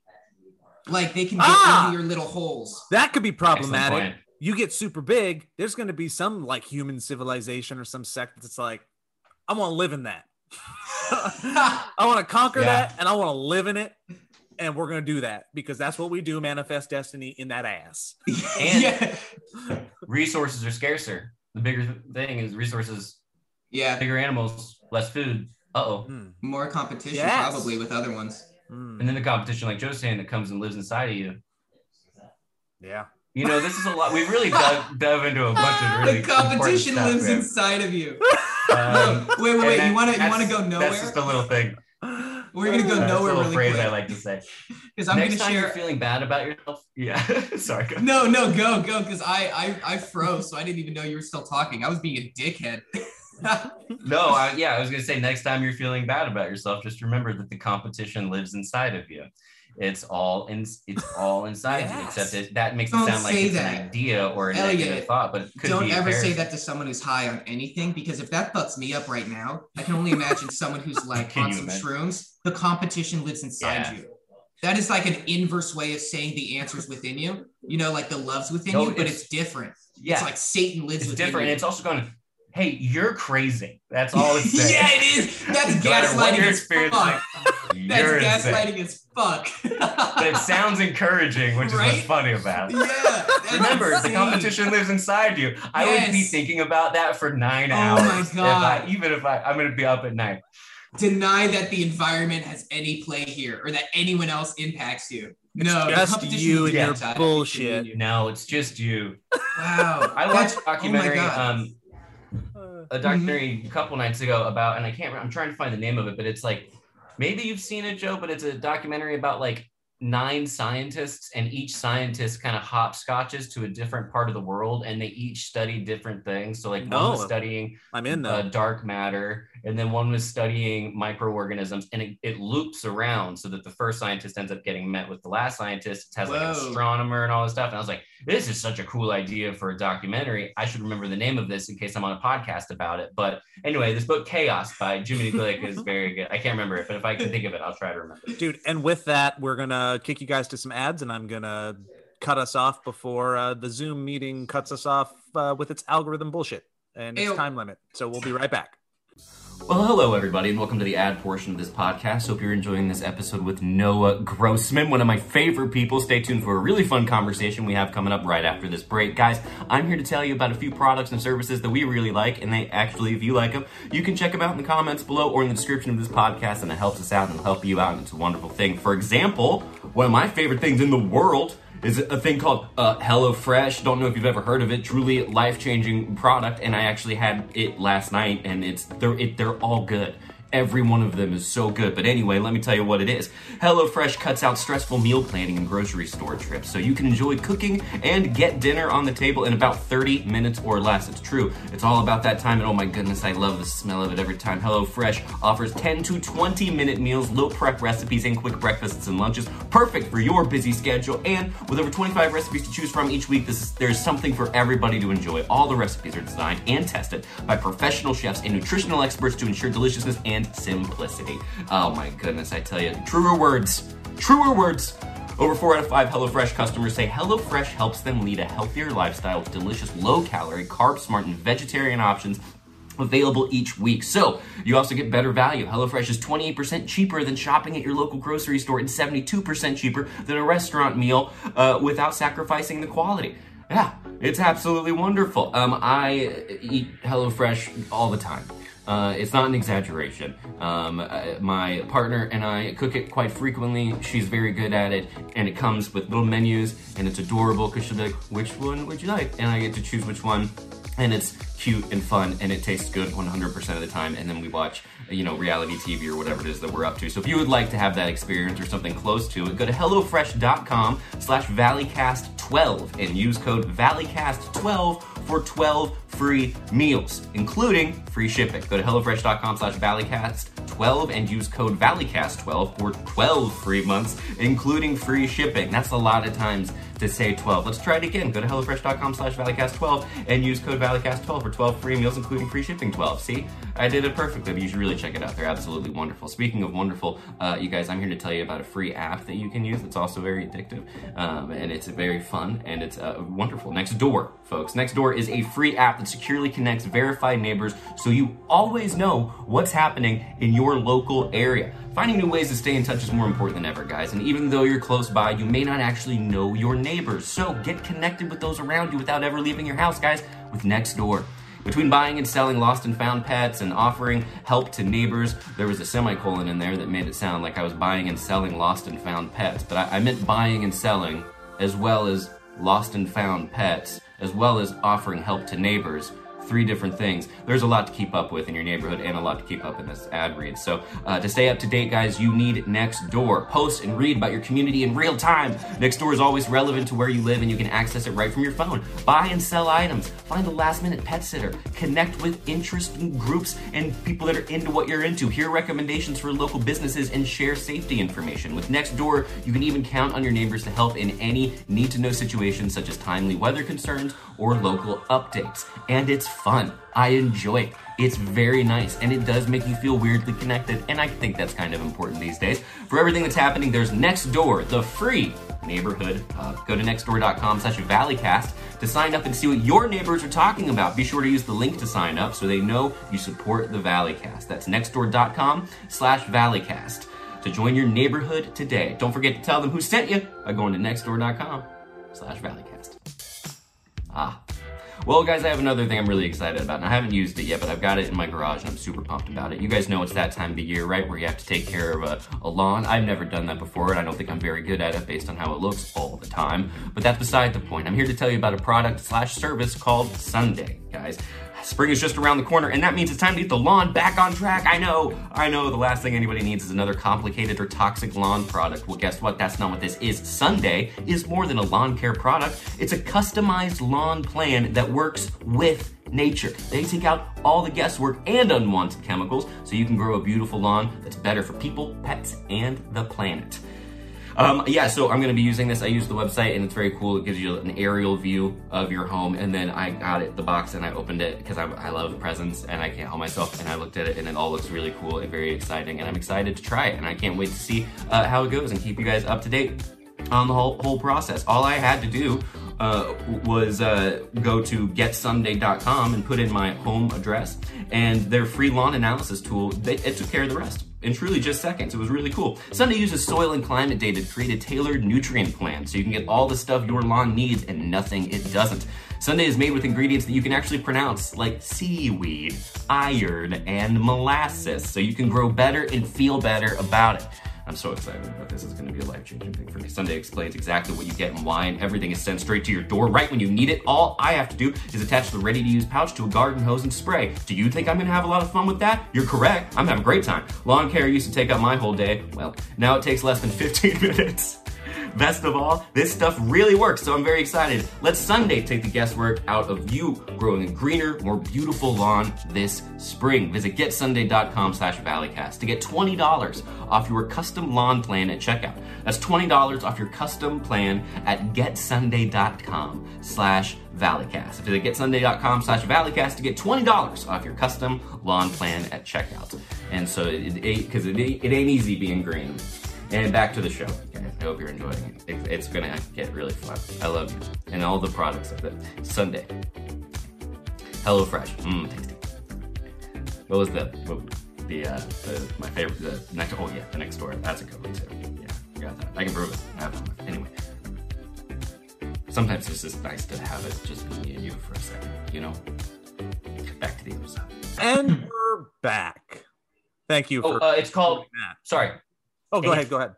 Like they can get ah, into your little holes. That could be problematic. You get super big, there's going to be some like human civilization or some sect that's like, I want to live in that. I want to conquer yeah. that and I want to live in it. And we're going to do that because that's what we do, manifest destiny in that ass. And yeah. resources are scarcer. The bigger thing is resources. Yeah. Bigger animals, less food. Uh-oh. Mm. More competition yes. probably with other ones. Mm. And then the competition, like Joe's saying, that comes and lives inside of you. Yeah. You know, this is a lot. We really dove, dove into a bunch of really The competition stuff, lives man. Inside of you. Um, wait, wait, wait. You want to you want to go nowhere? That's just a little thing. We're gonna go nowhere. That's a really phrase quick. I like to say. Because I'm next gonna time share. You're feeling bad about yourself. Yeah. Sorry. Go. No, no, go, go. Because I, I, I froze, so I didn't even know you were still talking. I was being a dickhead. no, I, yeah, I was gonna say next time you're feeling bad about yourself, just remember that the competition lives inside of you. It's all in. It's all inside yes. you. Except it, that makes don't it sound like it's that. an idea or an negative thought, but it could don't be ever say that to someone who's high on anything, because if that fucks me up right now, I can only imagine someone who's like on some imagine? shrooms. The competition lives inside yeah. you. That is like an inverse way of saying the answer's within you. You know, like the love's within no, you, but it's, it's different. Yeah, it's like Satan lives it's within different. you. It's different. It's also going to. Hey, you're crazy. That's all it's saying. yeah, it is. That's gaslighting as fuck. That's gaslighting as fuck. But it sounds encouraging, which right? is what's funny about it. Yeah. Remember, insane. the competition lives inside you. I yes. would be thinking about that for nine oh hours. Oh my God. If I, even if I, I'm going to be up at night. Deny that the environment has any play here or that anyone else impacts you. No, it's just you and your bullshit. bullshit. No, it's just you. Wow. I watched a documentary. Oh um, a documentary mm-hmm. a couple nights ago about, and I can't remember, I'm trying to find the name of it, but it's like, maybe you've seen it, Joe, but it's a documentary about like nine scientists, and each scientist kind of hopscotches to a different part of the world, and they each study different things. So like one oh, was studying I'm in uh, dark matter, and then one was studying microorganisms, and it, it loops around so that the first scientist ends up getting met with the last scientist. It has Whoa. like an astronomer and all this stuff. And I was like, this is such a cool idea for a documentary. I should remember the name of this in case I'm on a podcast about it. But anyway, this book Chaos by Jiminy Glick is very good. I can't remember it, but if I can think of it, I'll try to remember it. Dude, and with that, we're going to Uh, kick you guys to some ads, and I'm gonna cut us off before uh, the Zoom meeting cuts us off uh, with its algorithm bullshit and its time limit. So we'll be right back. Well, hello everybody, and welcome to the ad portion of this podcast. Hope you're enjoying this episode with Noah Grossman, one of my favorite people. Stay tuned for a really fun conversation we have coming up right after this break. Guys, I'm here to tell you about a few products and services that we really like, and they actually, if you like them, you can check them out in the comments below or in the description of this podcast, and it helps us out and help you out, and it's a wonderful thing. For example, one of my favorite things in the world is a thing called uh, HelloFresh. Don't know if you've ever heard of it. Truly life-changing product, and I actually had it last night, and it's they're, it, they're all good. Every one of them is so good. But anyway, let me tell you what it is. HelloFresh cuts out stressful meal planning and grocery store trips, so you can enjoy cooking and get dinner on the table in about thirty minutes or less. It's true. It's all about that time, and oh my goodness, I love the smell of it every time. HelloFresh offers ten to twenty minute meals, low prep recipes, and quick breakfasts and lunches, perfect for your busy schedule. And with over twenty-five recipes to choose from each week, this is, there's something for everybody to enjoy. All the recipes are designed and tested by professional chefs and nutritional experts to ensure deliciousness and simplicity. Oh my goodness, I tell you, truer words, truer words. Over four out of five HelloFresh customers say HelloFresh helps them lead a healthier lifestyle with delicious low-calorie, carb-smart, and vegetarian options available each week. So you also get better value. HelloFresh is twenty-eight percent cheaper than shopping at your local grocery store and seventy-two percent cheaper than a restaurant meal uh, without sacrificing the quality. Yeah, it's absolutely wonderful. Um, I eat HelloFresh all the time. Uh, it's not an exaggeration. Um, uh, my partner and I cook it quite frequently. She's very good at it, and it comes with little menus, and it's adorable because she'll be like, which one would you like? And I get to choose which one, and it's cute and fun, and it tastes good one hundred percent of the time, and then we watch, you know, reality T V or whatever it is that we're up to. So if you would like to have that experience or something close to it, go to HelloFresh.com slash Valleycast12 and use code Valleycast twelve for twelve free meals, including free shipping. Go to HelloFresh.com slash Valleycast12 and use code Valleycast twelve for twelve free months, including free shipping. That's a lot of times to say twelve. Let's try it again. Go to HelloFresh.com slash Valleycast12 and use code Valleycast twelve for twelve free meals, including free shipping. twelve. See, I did it perfectly, but you should really check it out. They're absolutely wonderful. Speaking of wonderful, uh, you guys, I'm here to tell you about a free app that you can use that's also very addictive, um, and it's very fun, and it's uh, wonderful. Nextdoor, folks. Nextdoor is a free app that securely connects verified neighbors so you always know what's happening in your local area. Finding new ways to stay in touch is more important than ever, guys. And even though you're close by, you may not actually know your neighbors. So get connected with those around you without ever leaving your house, guys, with Nextdoor. Between buying and selling lost and found pets and offering help to neighbors, there was a semicolon in there that made it sound like I was buying and selling lost and found pets. But I, I meant buying and selling as well as lost and found pets, as well as offering help to neighbors three different things. There's a lot to keep up with in your neighborhood and a lot to keep up in this ad read. So uh, to stay up to date, guys, you need Nextdoor. Post and read about your community in real time. Nextdoor is always relevant to where you live and you can access it right from your phone. Buy and sell items. Find a last minute pet sitter. Connect with interesting groups and people that are into what you're into. Hear recommendations for local businesses and share safety information. With Nextdoor, you can even count on your neighbors to help in any need to know situations such as timely weather concerns or local updates. And it's fun. I enjoy it. It's very nice, and it does make you feel weirdly connected, and I think that's kind of important these days. For everything that's happening, there's Nextdoor, the free neighborhood hub. Go to nextdoor dot com slash valleycast to sign up and see what your neighbors are talking about. Be sure to use the link to sign up so they know you support the Valleycast. That's nextdoor dot com slash valleycast to join your neighborhood today. Don't forget to tell them who sent you by going to nextdoor dot com slash valleycast. Ah. Well, guys, I have another thing I'm really excited about, and I haven't used it yet, but I've got it in my garage, and I'm super pumped about it. You guys know it's that time of the year, right, where you have to take care of a, a lawn. I've never done that before, and I don't think I'm very good at it based on how it looks all the time, but that's beside the point. I'm here to tell you about a product slash service called Sunday, guys. Spring is just around the corner, and that means it's time to get the lawn back on track. I know, I know, the last thing anybody needs is another complicated or toxic lawn product. Well, guess what? That's not what this is. Sunday is more than a lawn care product. It's a customized lawn plan that works with nature. They take out all the guesswork and unwanted chemicals so you can grow a beautiful lawn that's better for people, pets, and the planet. Um, yeah, so I'm gonna be using this. I use the website and it's very cool. It gives you an aerial view of your home. And then I got it, the box, and I opened it because I, I love presents and I can't help myself. And I looked at it and it all looks really cool and very exciting. And I'm excited to try it. And I can't wait to see uh, how it goes and keep you guys up to date on the whole, whole process. All I had to do Uh, was uh, go to get sunday dot com and put in my home address, and their free lawn analysis tool, they, it took care of the rest in truly just seconds. It was really cool. Sunday uses soil and climate data to create a tailored nutrient plan so you can get all the stuff your lawn needs and nothing it doesn't. Sunday is made with ingredients that you can actually pronounce, like seaweed, iron, and molasses, so you can grow better and feel better about it. I'm so excited about this. It's gonna be a life-changing thing for me. Sunday explains exactly what you get and why, and everything is sent straight to your door right when you need it. All I have to do is attach the ready-to-use pouch to a garden hose and spray. Do you think I'm gonna have a lot of fun with that? You're correct. I'm having a great time. Lawn care used to take up my whole day. Well, now it takes less than fifteen minutes. Best of all, this stuff really works, so I'm very excited. Let Sunday take the guesswork out of you growing a greener, more beautiful lawn this spring. Visit get sunday dot com slash valleycast to get twenty dollars off your custom lawn plan at checkout. That's twenty dollars off your custom plan at get sunday dot com slash valleycast. Visit get sunday dot com slash valleycast to get twenty dollars off your custom lawn plan at checkout. And so, it ain't, cause it ain't, it ain't easy being green. And back to the show. I hope you're enjoying it. it it's gonna get really fun. I love you. And all the products of it. Sunday. HelloFresh. Mmm, tasty. What was the, what, the, uh, the, my favorite, the next, oh yeah, the next door. That's a good one too. Yeah, I got that. I can prove it. I have one. Anyway. Sometimes it's just nice to have it just be me and you for a second, you know? Back to the other side. And we're back. Thank you for. Oh, uh, it's called, sorry. Oh, go ahead, go ahead.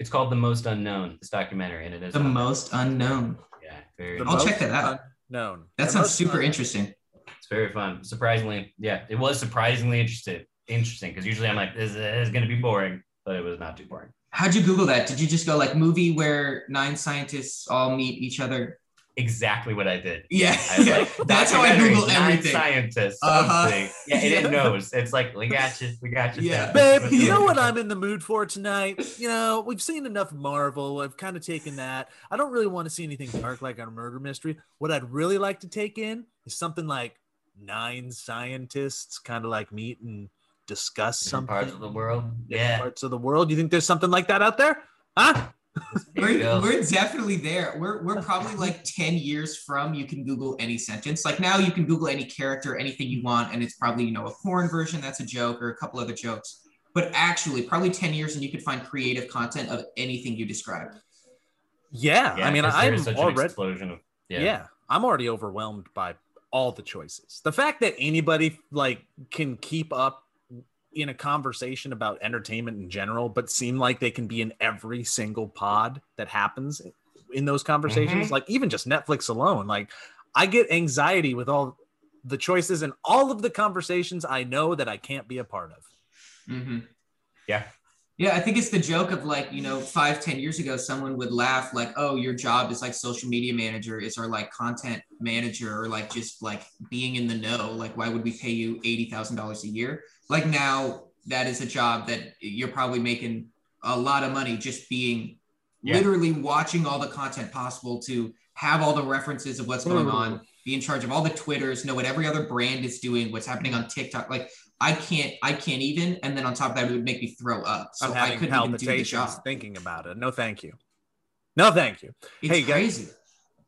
It's called The Most Unknown, this documentary, and it is The Most Unknown. Yeah, very. I'll check that out. Unknown. That sounds super interesting. It's very fun. Surprisingly, yeah, it was surprisingly interesting. Interesting, because usually I'm like, this is going to be boring, but it was not too boring. How'd you Google that? Did you just go like movie where nine scientists all meet each other? Exactly what I did. Yeah, I was like, that's how I Google everything. Scientist, uh-huh. something. Yeah, and it knows. It's like we got you, we got you. Yeah, babe. What's you know what I'm in the mood for tonight? You know, we've seen enough Marvel. I've kind of taken that. I don't really want to see anything dark like a murder mystery. What I'd really like to take in is something like nine scientists, kind of like meet and discuss different something. Parts of the world. Yeah. Parts of the world. You think there's something like that out there? Huh? We're, we're definitely there. We're we're probably like ten years from you can Google any sentence. Like now you can Google any character, anything you want, and it's probably, you know, a porn version that's a joke or a couple other jokes. But actually, probably ten years and you could find creative content of anything you describe. Yeah, yeah I mean, I'm such already, an explosion of, yeah. yeah, I'm already overwhelmed by all the choices. The fact that anybody like can keep up in a conversation about entertainment in general, but seem like they can be in every single pod that happens in those conversations. Mm-hmm. Like even just Netflix alone, like I get anxiety with all the choices in all of the conversations I know that I can't be a part of. Mm-hmm. Yeah. Yeah, I think it's the joke of like, you know, five, ten years ago, someone would laugh like, oh, your job is like social media manager is or like content manager or like just like being in the know. Like, why would we pay you eighty thousand dollars a year? Like now that is a job that you're probably making a lot of money just being yeah. literally watching all the content possible to have all the references of what's going on, be in charge of all the Twitters, know what every other brand is doing, what's happening on TikTok. Like, I can't, I can't even. And then on top of that, it would make me throw up. So I couldn't even do the job. Thinking about it. No, thank you. No, thank you. It's hey, crazy. Guys.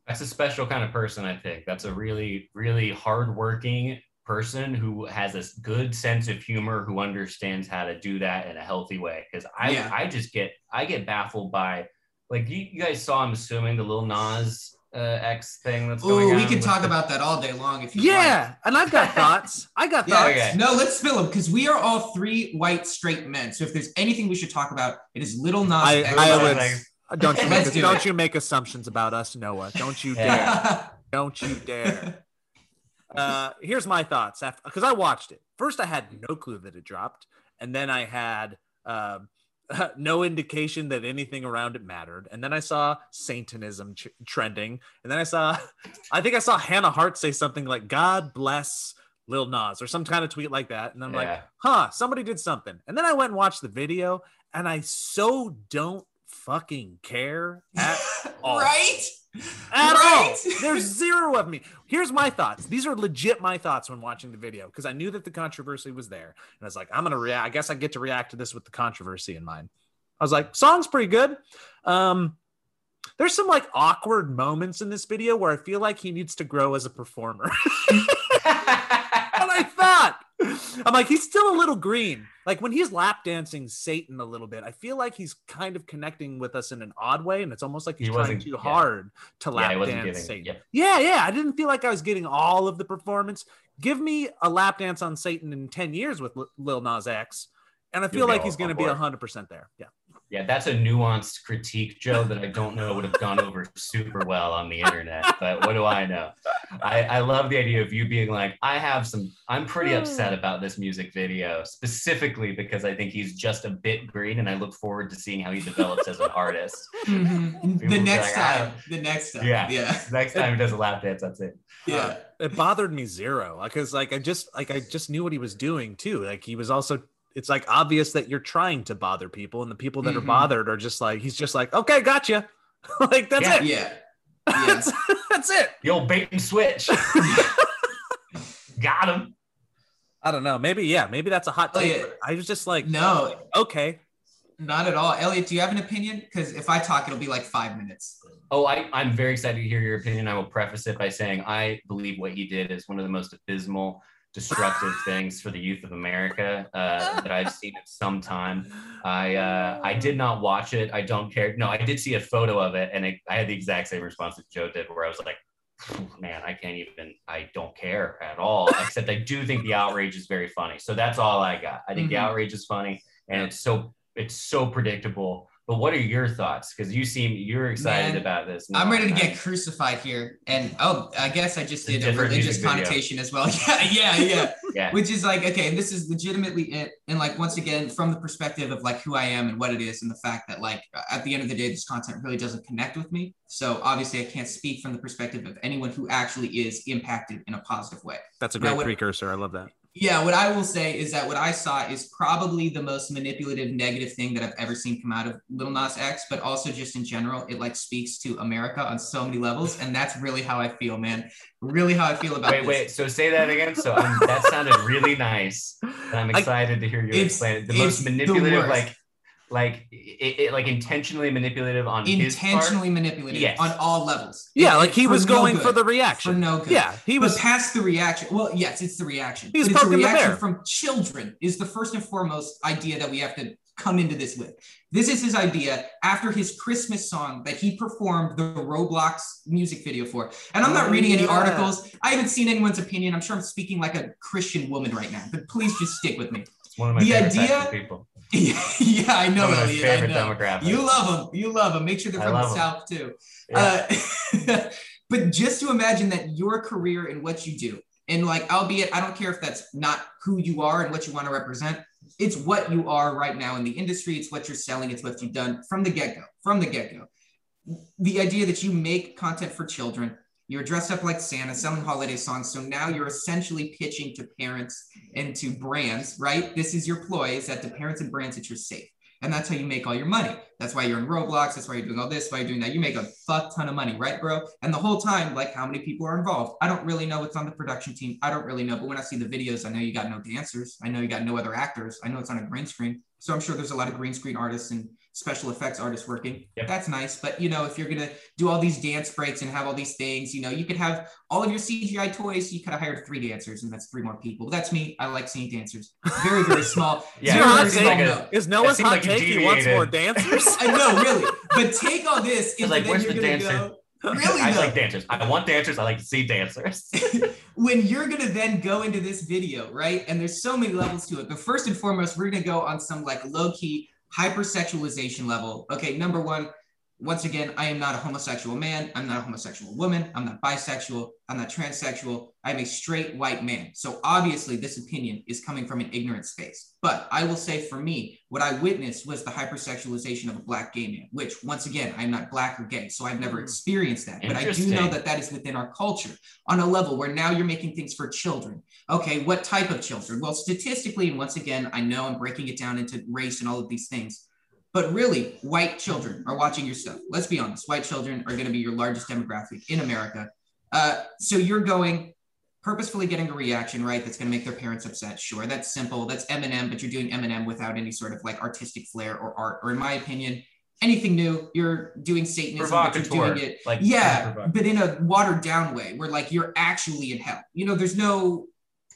That's a special kind of person, I think. That's a really, really hardworking person who has a good sense of humor, who understands how to do that in a healthy way. Because I, yeah. I just get, I get baffled by, like you, you guys saw, I'm assuming the Lil Nas Uh, X thing that's going Ooh, on. We can talk the... about that all day long if you yeah want. And I've got thoughts. I got yeah. thoughts. Okay. No, let's spill them because we are all three white straight men, so if there's anything we should talk about, it is Lil Nas I, X. I would, like... don't you make, do don't you make assumptions about us, Noah. Don't you yeah. dare. Don't you dare. Uh, here's my thoughts after, because I watched it. First, I had no clue that it dropped, and then I had uh, Uh, no indication that anything around it mattered. And then I saw Satanism ch- trending. And then I saw, I think I saw Hannah Hart say something like, God bless Lil Nas or some kind of tweet like that. And I'm yeah. like, huh, somebody did something. And then I went and watched the video and I so don't fucking care at all. Right? At right? all. There's zero of me. Here's my thoughts. These are legit my thoughts when watching the video because I knew that the controversy was there. And I was like, I'm going to react. I guess I get to react to this with the controversy in mind. I was like, song's pretty good. Um, there's some like awkward moments in this video where I feel like he needs to grow as a performer. And I thought, I'm like, he's still a little green. Like when he's lap dancing Satan a little bit, I feel like he's kind of connecting with us in an odd way. And it's almost like he's he trying too yeah. hard to lap yeah, dance getting, Satan. Yeah. yeah, yeah. I didn't feel like I was getting all of the performance. Give me a lap dance on Satan in ten years with L- Lil Nas X. And I feel You'll like he's going to be one hundred percent there. Yeah. Yeah, that's a nuanced critique, Joe, that I don't know would have gone over super well on the internet, but what do I know? I, I love the idea of you being like, I have some, I'm pretty upset about this music video, specifically because I think he's just a bit green and I look forward to seeing how he develops as an artist. Mm-hmm. The next like, time, the next time. Yeah, yeah. Next time he does a lap dance, that's it. Yeah. Uh, it bothered me zero, because like I just like I just knew what he was doing too. Like he was also it's like obvious that you're trying to bother people and the people that mm-hmm. are bothered are just like, he's just like, okay, gotcha. Like, that's yeah, it. Yeah. yeah. that's, that's it. The old bait and switch. Got him. I don't know. Maybe, yeah, maybe that's a hot take. I was just like, no, oh, okay. Not at all. Elliot, do you have an opinion? Because if I talk, it'll be like five minutes. Oh, I, I'm very excited to hear your opinion. I will preface it by saying, I believe what he did is one of the most abysmal destructive things for the youth of America uh, that I've seen in some time. I uh, I did not watch it. I don't care. No, I did see a photo of it, and it, I had the exact same response that Joe did, where I was like, man, I can't even, I don't care at all, except I do think the outrage is very funny. So that's all I got. I think mm-hmm. the outrage is funny, and it's so it's so predictable. But what are your thoughts? Because you seem, you're excited Man, about this. No, I'm ready to I, get crucified here. And oh, I guess I just did a religious connotation video. As well. yeah, yeah, yeah, yeah. Which is like, okay, this is legitimately it. And like, once again, from the perspective of like who I am and what it is and the fact that like, at the end of the day, this content really doesn't connect with me. So obviously I can't speak from the perspective of anyone who actually is impacted in a positive way. That's a great now, precursor. I love that. Yeah, what I will say is that what I saw is probably the most manipulative, negative thing that I've ever seen come out of Lil Nas X, but also just in general, it like speaks to America on so many levels. And that's really how I feel, man. Really how I feel about wait, this. Wait, wait, so say that again. So um, that sounded really nice. And I'm excited I, to hear you explain it. The most manipulative, the like, like it, it like intentionally manipulative on intentionally his manipulative yes. on all levels yeah it, like he was going no good, for the reaction for no good yeah he was but past the reaction well yes it's the reaction he's poking the bear from children is the first and foremost idea that we have to come into this with. This is his idea after his Christmas song that he performed the Roblox music video for. And I'm not oh, reading yeah. any articles. I haven't seen anyone's opinion. I'm sure I'm speaking like a Christian woman right now, but please just stick with me. It's one of my the favorite idea, types of people. Yeah, yeah, I know. One of my Elliot, favorite demographics. You love them. You love them. Make sure they're from the them. South too. Yeah. Uh, but just to imagine that your career and what you do And like, albeit, I don't care if that's not who you are and what you want to represent. It's what you are right now in the industry. It's what you're selling. It's what you've done from the get-go, from the get-go. The idea that you make content for children, you're dressed up like Santa, selling holiday songs. So now you're essentially pitching to parents and to brands, right? This is your ploy, is that to parents and brands that you're safe. And that's how you make all your money. That's why you're in Roblox. That's why you're doing all this, why you're doing that. You make a fuck ton of money, right, bro? And the whole time, like, how many people are involved? I don't really know what's on the production team. I don't really know. But when I see the videos, I know you got no dancers. I know you got no other actors. I know it's on a green screen. So I'm sure there's a lot of green screen artists and special effects artists working. Yep. That's nice. But, you know, if you're going to do all these dance breaks and have all these things, you know, you could have all of your C G I toys. You could have hired three dancers and that's three more people. That's me. I like seeing dancers. Very, very small. Yeah. Is like Noah's hot like take? He wants more dancers? I know, really. But take all this. It's like, where's the dancer? Go, really, I though. like dancers. I want dancers. I like to see dancers. When you're going to then go into this video, right? And there's so many levels to it. But first and foremost, we're going to go on some like low-key hypersexualization level. Okay, number one, once again, I am not a homosexual man. I'm not a homosexual woman. I'm not bisexual. I'm not transsexual. I'm a straight white man. So obviously this opinion is coming from an ignorant space. But I will say for me, what I witnessed was the hypersexualization of a black gay man, which once again, I'm not black or gay. So I've never experienced that. But I do know that that is within our culture on a level where now you're making things for children. Okay, what type of children? Well, statistically, and once again, I know I'm breaking it down into race and all of these things. But really, white children are watching your stuff. Let's be honest. White children are going to be your largest demographic in America. Uh, so you're going purposefully getting a reaction, right? That's going to make their parents upset. Sure, that's simple. That's Eminem, but you're doing Eminem without any sort of like artistic flair or art, or in my opinion, anything new. You're doing Satanism, but you're doing it. Like, yeah, but in a watered down way where like you're actually in hell. You know, there's no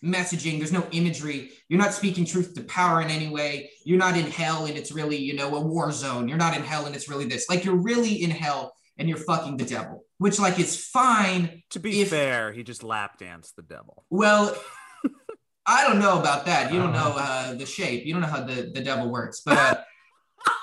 messaging, there's no imagery, you're not speaking truth to power in any way, you're not in hell and it's really, you know, a war zone, you're not in hell and it's really this, like you're really in hell and you're fucking the devil, which like is fine. To be if, fair, he just lap danced the devil. Well, I don't know about that. You don't know uh, the shape, you don't know how the, the devil works, but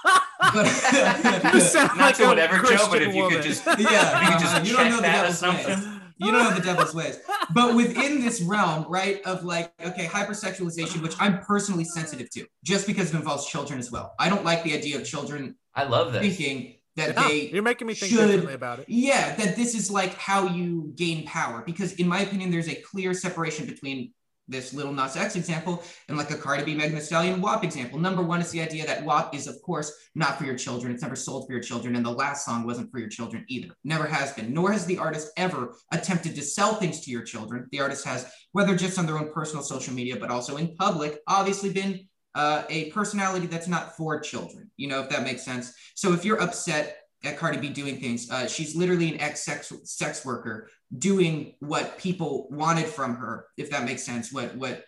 uh, but, you sound not like to whatever joke, but if you woman. could just, yeah, you, could just uh, you don't know the devil's ways. You don't know the devil's ways. But within this realm, right, of like, okay, hypersexualization, which I'm personally sensitive to, just because it involves children as well. I don't like the idea of children I love this. thinking that yeah, they You're making me think should, differently about it. Yeah, that this is like how you gain power. Because in my opinion, there's a clear separation between this Lil Nas X example and like a Cardi B, Megan Thee Stallion, W A P example. Number one is the idea that W A P is, of course, not for your children. It's never sold for your children. And the last song wasn't for your children either. Never has been. Nor has the artist ever attempted to sell things to your children. The artist has, whether just on their own personal social media, but also in public, obviously been uh, a personality that's not for children. You know, if that makes sense. So if you're upset at Cardi B doing things, uh, she's literally an ex-sex sex worker doing what people wanted from her, if that makes sense, what what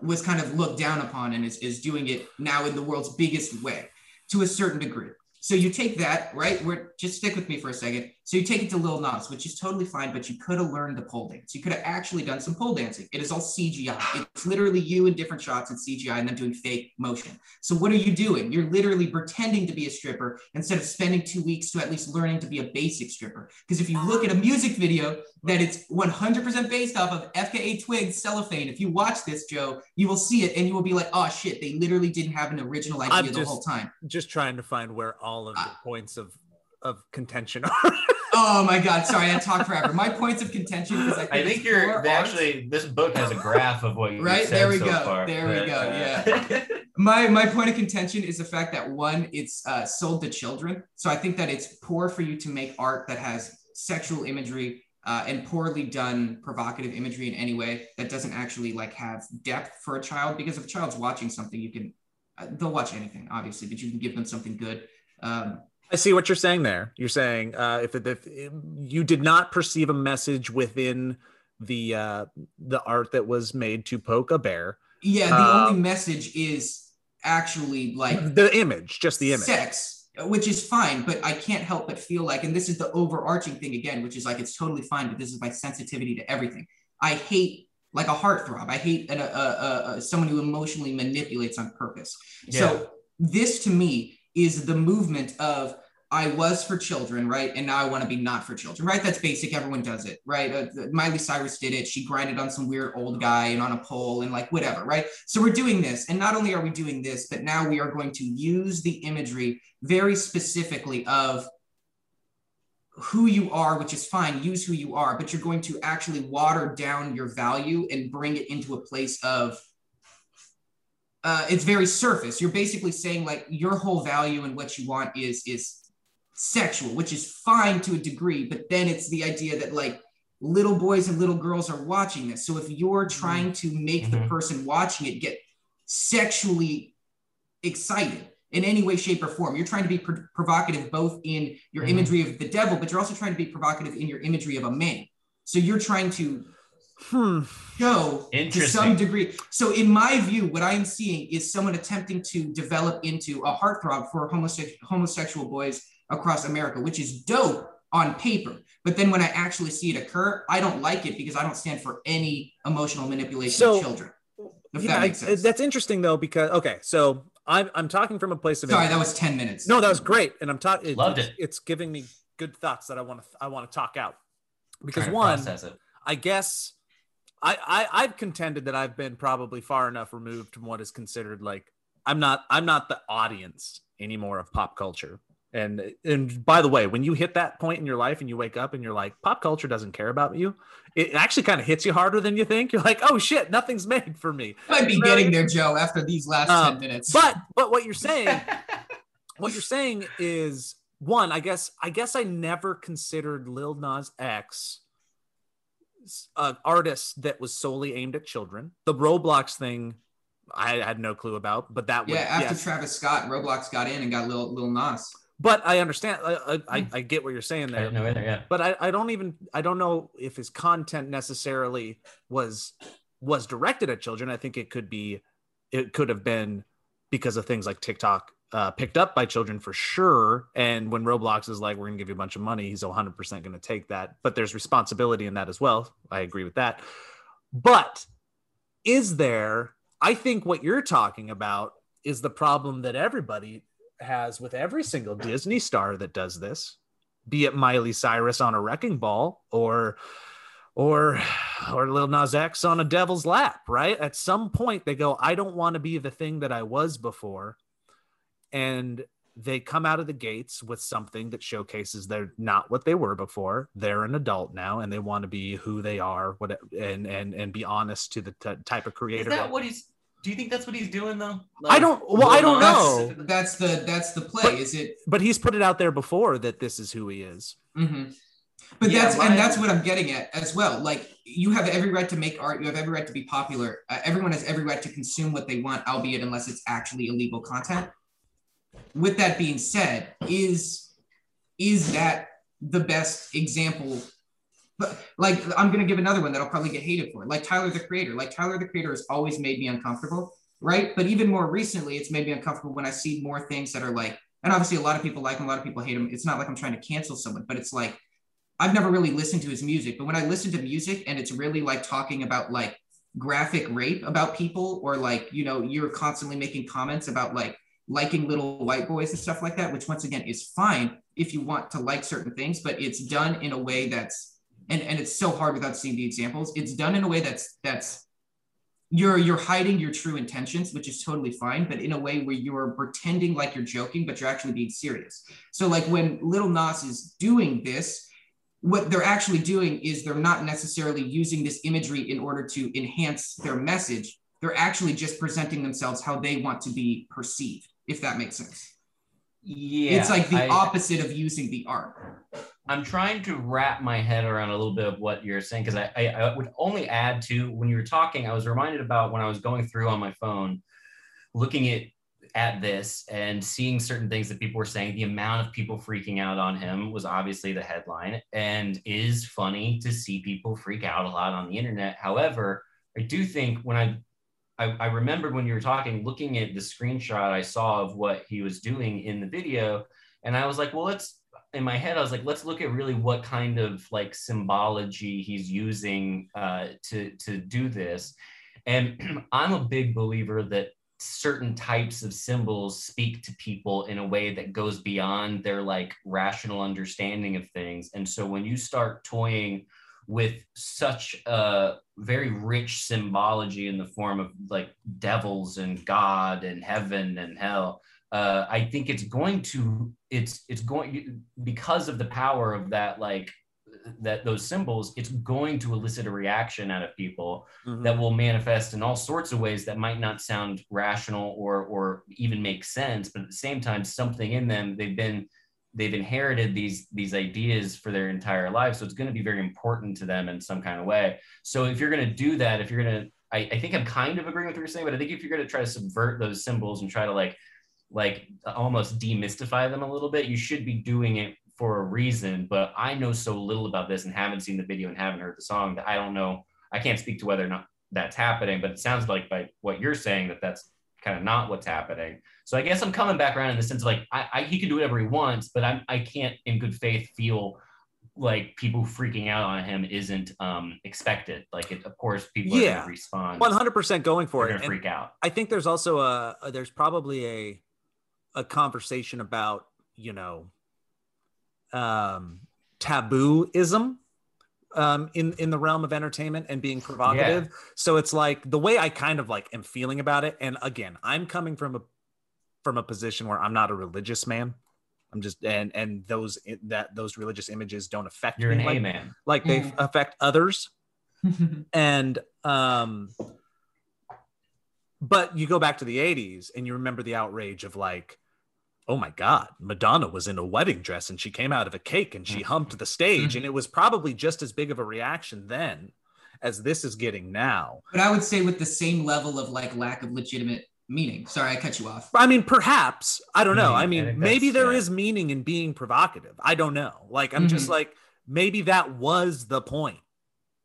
was kind of looked down upon and is, is doing it now in the world's biggest way to a certain degree. So you take that, right? We're, just stick with me for a second. So you take it to Lil Nas, which is totally fine, but you could have learned the pole dance. You could have actually done some pole dancing. It is all C G I. It's literally you in different shots and C G I and them doing fake motion. So what are you doing? You're literally pretending to be a stripper instead of spending two weeks to at least learning to be a basic stripper. Because if you look at a music video that it's one hundred percent based off of F K A Twigs, Cellophane, if you watch this, Joe, you will see it and you will be like, oh shit, they literally didn't have an original idea I'm the just, whole time. Just trying to find where all all of the uh, points of of contention are. Oh my god, sorry, I talked forever. My points of contention is I think, I think you're actually this book has a graph of what you right said there we so go far. there but, we go uh... yeah my my point of contention is the fact that one, it's uh sold to children, so I think that it's poor for you to make art that has sexual imagery Uh, and poorly done provocative imagery in any way that doesn't actually like have depth for a child, because if a child's watching something, you can uh, they'll watch anything obviously, but you can give them something good. Um, I see what you're saying there. You're saying uh, if, if you did not perceive a message within the uh, the art that was made to poke a bear. Yeah, the um, only message is actually like the image, just the image. Sex, which is fine, but I can't help but feel like, and this is the overarching thing again, which is like, it's totally fine, but this is my sensitivity to everything. I hate like a heartthrob. I hate an, a, a, a, someone who emotionally manipulates on purpose. Yeah. So this to me is the movement of I was for children, right? And now I want to be not for children, right? That's basic. Everyone does it, right? Uh, Miley Cyrus did it. She grinded on some weird old guy and on a pole and like whatever, right? So we're doing this. And not only are we doing this, but now we are going to use the imagery very specifically of who you are, which is fine, use who you are, but you're going to actually water down your value and bring it into a place of, uh, it's very surface. You're basically saying like your whole value and what you want is, is sexual, which is fine to a degree, but then it's the idea that like little boys and little girls are watching this. So if you're trying to make mm-hmm. the person watching it get sexually excited in any way, shape, or form, you're trying to be pr- provocative both in your mm-hmm. imagery of the devil, but you're also trying to be provocative in your imagery of a man. So you're trying to hmm. show to some degree. So in my view, what I am seeing is someone attempting to develop into a heartthrob for homose- homosexual boys across America, which is dope on paper. But then when I actually see it occur, I don't like it because I don't stand for any emotional manipulation so, of children. If yeah, that makes sense. I, that's interesting though, because, okay, so I'm I'm talking from a place of- Sorry, that was ten minutes. No, that was great. And I'm talking- Loved it. It's giving me good thoughts that I want to I want to talk out. Because one, I guess, I, I, I've contended that I've been probably far enough removed from what is considered like, I'm not I'm not the audience anymore of pop culture. And and by the way, when you hit that point in your life and you wake up and you're like, pop culture doesn't care about you, it actually kind of hits you harder than you think. You're like, oh shit, nothing's made for me. Might be getting there, Joe, after these last um, ten minutes. But but what you're saying, what you're saying is one. I guess I guess I never considered Lil Nas X an artist that was solely aimed at children. The Roblox thing, I had no clue about, but that yeah. Would, after yes. Travis Scott, Roblox got in and got Lil Lil Nas. But I understand, I, I, I get what you're saying there. I didn't know either, yeah. But I, I don't even, I don't know if his content necessarily was was directed at children. I think it could be, it could have been because of things like TikTok uh, picked up by children for sure. And when Roblox is like, we're gonna give you a bunch of money, he's one hundred percent gonna take that. But there's responsibility in that as well. I agree with that. But is there, I think what you're talking about is the problem that everybody has with every single Disney star that does this, be it Miley Cyrus on a wrecking ball or or or Lil Nas X on a devil's lap, right? At some point they go, I don't want to be the thing that I was before, and they come out of the gates with something that showcases they're not what they were before. They're an adult now and they want to be who they are, what and and and be honest to the t- type of creator. Is that what he's Do you think that's what he's doing though? Like, I don't. Well, I don't know. That's, that's the that's the play. But, is it? But he's put it out there before that this is who he is. Mm-hmm. But yeah, that's and I, that's what I'm getting at as well. Like you have every right to make art. You have every right to be popular. Uh, everyone has every right to consume what they want, albeit unless it's actually illegal content. With that being said, is is that the best example? But like, I'm going to give another one that I'll probably get hated for. Like Tyler, the Creator. Like Tyler, the Creator has always made me uncomfortable, right? But even more recently, it's made me uncomfortable when I see more things that are like, and obviously a lot of people like him, a lot of people hate him. It's not like I'm trying to cancel someone, but it's like, I've never really listened to his music. But when I listen to music and it's really like talking about like graphic rape about people, or like, you know, you're constantly making comments about like liking little white boys and stuff like that, which once again is fine if you want to like certain things, but it's done in a way that's, And, and it's so hard without seeing the examples. It's done in a way that's that's you're you're hiding your true intentions, which is totally fine, but in a way where you're pretending like you're joking, but you're actually being serious. So like when Lil Nas is doing this, what they're actually doing is they're not necessarily using this imagery in order to enhance their message. They're actually just presenting themselves how they want to be perceived, if that makes sense. Yeah. It's like the I, opposite of using the art. I'm trying to wrap my head around a little bit of what you're saying, because I, I, I would only add to when you were talking, I was reminded about when I was going through on my phone, looking at, at this and seeing certain things that people were saying. The amount of people freaking out on him was obviously the headline, and is funny to see people freak out a lot on the internet. However, I do think when I, I, I remembered when you were talking, looking at the screenshot I saw of what he was doing in the video, and I was like, well, let's, in my head, I was like, let's look at really what kind of like symbology he's using uh, to, to do this. And I'm a big believer that certain types of symbols speak to people in a way that goes beyond their like rational understanding of things. And so when you start toying with such a very rich symbology in the form of like devils and God and heaven and hell, uh, I think it's going to, it's it's going, because of the power of that, like that those symbols, it's going to elicit a reaction out of people mm-hmm. that will manifest in all sorts of ways that might not sound rational or or even make sense, but at the same time, something in them, they've been they've inherited these, these ideas for their entire life. So it's going to be very important to them in some kind of way. So if you're going to do that, if you're going to, I, I think I'm kind of agreeing with what you're saying, but I think if you're going to try to subvert those symbols and try to like, like almost demystify them a little bit, you should be doing it for a reason. But I know so little about this and haven't seen the video and haven't heard the song that I don't know. I can't speak to whether or not that's happening, but it sounds like by what you're saying that that's kind of not what's happening. So I guess I'm coming back around in the sense of like, I, I, he can do whatever he wants, but I'm, I can't in good faith feel like people freaking out on him isn't um, expected. Like, it, of course, people yeah. are going to respond. one hundred percent going for They're it. They're going to freak out. I think there's also a, a there's probably a, a conversation about, you know, um, tabooism um, in, in the realm of entertainment and being provocative. Yeah. So it's like the way I kind of like am feeling about it. And again, I'm coming from a, from a position where I'm not a religious man. I'm just, and, and those, that those religious images don't affect You're me. You're an like, A-man. Like they mm. affect others. and, um, but you go back to the eighties and you remember the outrage of like, oh my God, Madonna was in a wedding dress and she came out of a cake and she humped the stage. And it was probably just as big of a reaction then as this is getting now. But I would say with the same level of like lack of legitimate meaning. Sorry, I cut you off. I mean, perhaps, I don't know. I mean, maybe there yeah. is meaning in being provocative. I don't know. Like, I'm mm-hmm. just like, maybe that was the point.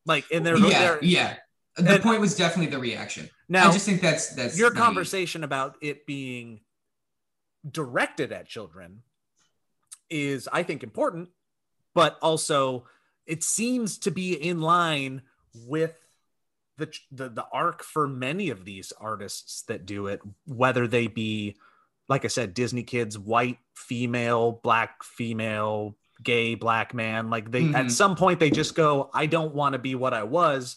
Like, in their yeah, there, yeah. The and, point was definitely the reaction. Now, I just think that's that's your conversation meaning. About it being directed at children is, I think, important, but also it seems to be in line with The, the the arc for many of these artists that do it, whether they be, like I said, Disney kids, white female, black female, gay black man, like they mm-hmm. at some point they just go, I don't want to be what I was,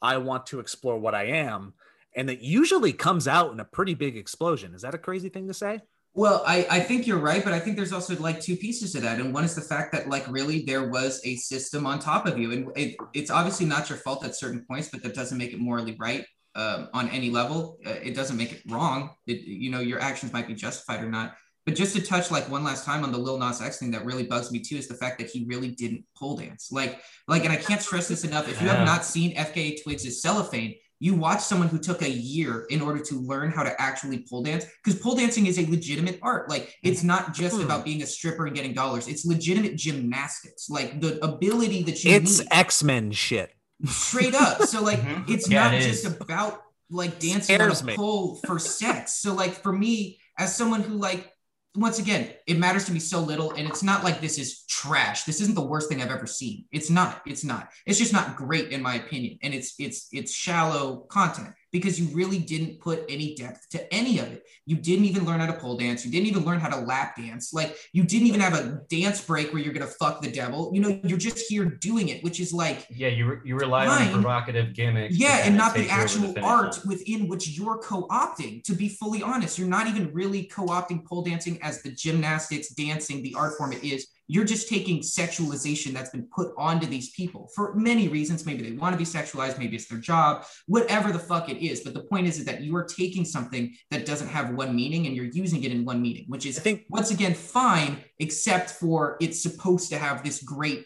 I want to explore what I am. And that usually comes out in a pretty big explosion. Is that a crazy thing to say? Well, I, I think you're right, but I think there's also like two pieces to that. And one is the fact that like really there was a system on top of you. And it, it's obviously not your fault at certain points, but that doesn't make it morally right um, on any level. Uh, it doesn't make it wrong. It, you know, your actions might be justified or not. But just to touch like one last time on the Lil Nas X thing that really bugs me too is the fact that he really didn't pole dance. Like, like, and I can't stress this enough. If you have not seen F K A Twigs' Cellophane, you watch someone who took a year in order to learn how to actually pole dance, because pole dancing is a legitimate art. Like, it's not just mm. about being a stripper and getting dollars. It's legitimate gymnastics, like the ability that you it's need. It's X-Men shit. Straight up. So like, mm-hmm. it's yeah, not it just is. About like dancing Scares on a pole for sex. So like for me, as someone who like, once again, it matters to me so little, and it's not like this is trash. This isn't the worst thing I've ever seen. It's not. It's not. It's just not great in my opinion, and it's it's it's shallow content because you really didn't put any depth to any of it. You didn't even learn how to pole dance. You didn't even learn how to lap dance. Like, you didn't even have a dance break where you're gonna fuck the devil. You know, you're just here doing it, which is like yeah, you re- you rely fine. On a provocative gimmick. Yeah, and not the actual the art line. Within which you're co-opting. To be fully honest, you're not even really co-opting pole dancing as the gymnastics, dancing, the art form it is. You're just taking sexualization that's been put onto these people for many reasons. Maybe they want to be sexualized. Maybe it's their job, whatever the fuck it is. But the point is, is that you are taking something that doesn't have one meaning and you're using it in one meaning, which is, I think, once again, fine, except for it's supposed to have this great,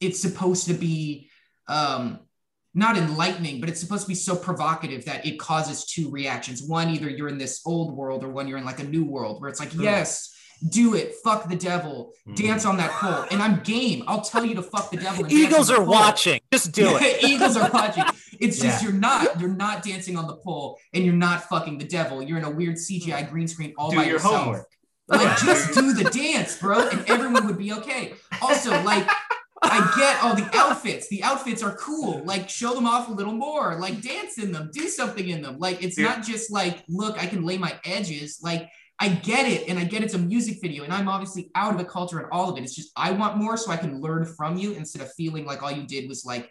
it's supposed to be um, not enlightening, but it's supposed to be so provocative that it causes two reactions. One, either you're in this old world, or one, you're in like a new world where it's like, yes, do it, fuck the devil, dance on that pole, and I'm game. I'll tell you to fuck the devil. Eagles are watching, just do it. Eagles are watching. It's yeah. just you're not you're not dancing on the pole, and you're not fucking the devil. You're in a weird C G I green screen all do by your yourself. Homework. Like, just do the dance, bro, and everyone would be okay. Also, like, I I get all the outfits. The outfits are cool. Like, show them off a little more. Like, dance in them. Do something in them. Like, it's yeah. not just like, look, I can lay my edges. Like, I get it. And I get it's a music video. And I'm obviously out of the culture and all of it. It's just, I want more so I can learn from you instead of feeling like all you did was like,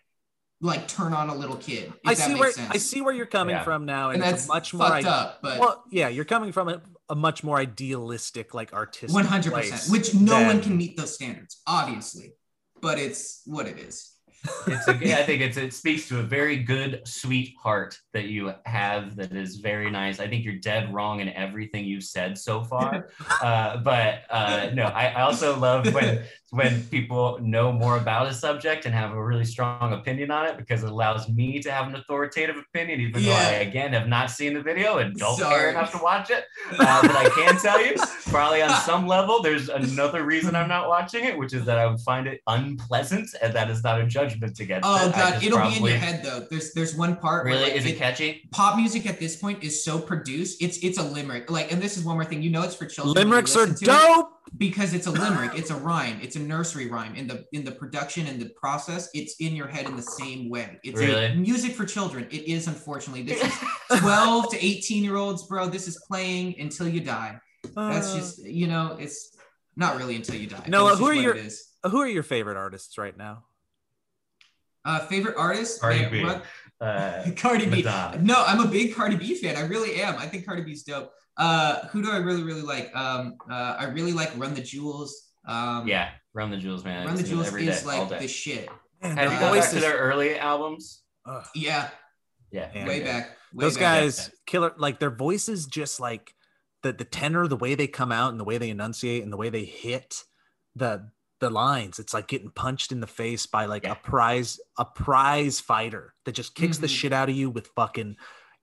like turn on a little kid. I see where sense. I see where you're coming yeah. from now, and, and that's it's much more fucked up. But well, yeah, you're coming from a, a much more idealistic, like artistic, one hundred percent, which no than... one can meet those standards, obviously. But it's what it is. It's a, yeah, I think it's it speaks to a very good, sweet heart that you have. That is very nice. I think you're dead wrong in everything you've said so far. uh, but uh, no, I, I also love when. when people know more about a subject and have a really strong opinion on it, because it allows me to have an authoritative opinion, even yeah. though I, again, have not seen the video and don't Sorry. care enough to watch it. Uh, but I can tell you, probably on some level, there's another reason I'm not watching it, which is that I would find it unpleasant, and that is not a judgment against oh, it. Oh, God, it'll probably... be in your head, though. There's there's one part Really? Where, like, is it, it catchy? Pop music at this point is so produced. It's, it's a limerick. Like, and this is one more thing. You know it's for children. Limericks are dope! It because it's a limerick. It's a rhyme. It's a nursery rhyme. In the in the production and the process, it's in your head in the same way. It's really? a, music for children. It is, unfortunately. This is twelve to eighteen year olds, bro. This is playing until you die. That's just, you know, it's not really until you die. No, uh, who are your who are your favorite artists right now? Uh, favorite artists? Cardi B. Run, uh, Cardi B. No, I'm a big Cardi B fan. I really am. I think Cardi B's dope. Uh, who do I really really like? Um, uh, I really like Run the Jewels. Um, yeah, Run the Jewels, man. Run the Jewels is day, like the shit. Man, have you go back to their early albums? Uh, yeah, yeah, man, way yeah. back. Way Those back, guys, back. killer. Like their voices, just like the the tenor, the way they come out, and the way they enunciate, and the way they hit the the lines. It's like getting punched in the face by like yeah. a prize a prize fighter that just kicks mm-hmm. the shit out of you with fucking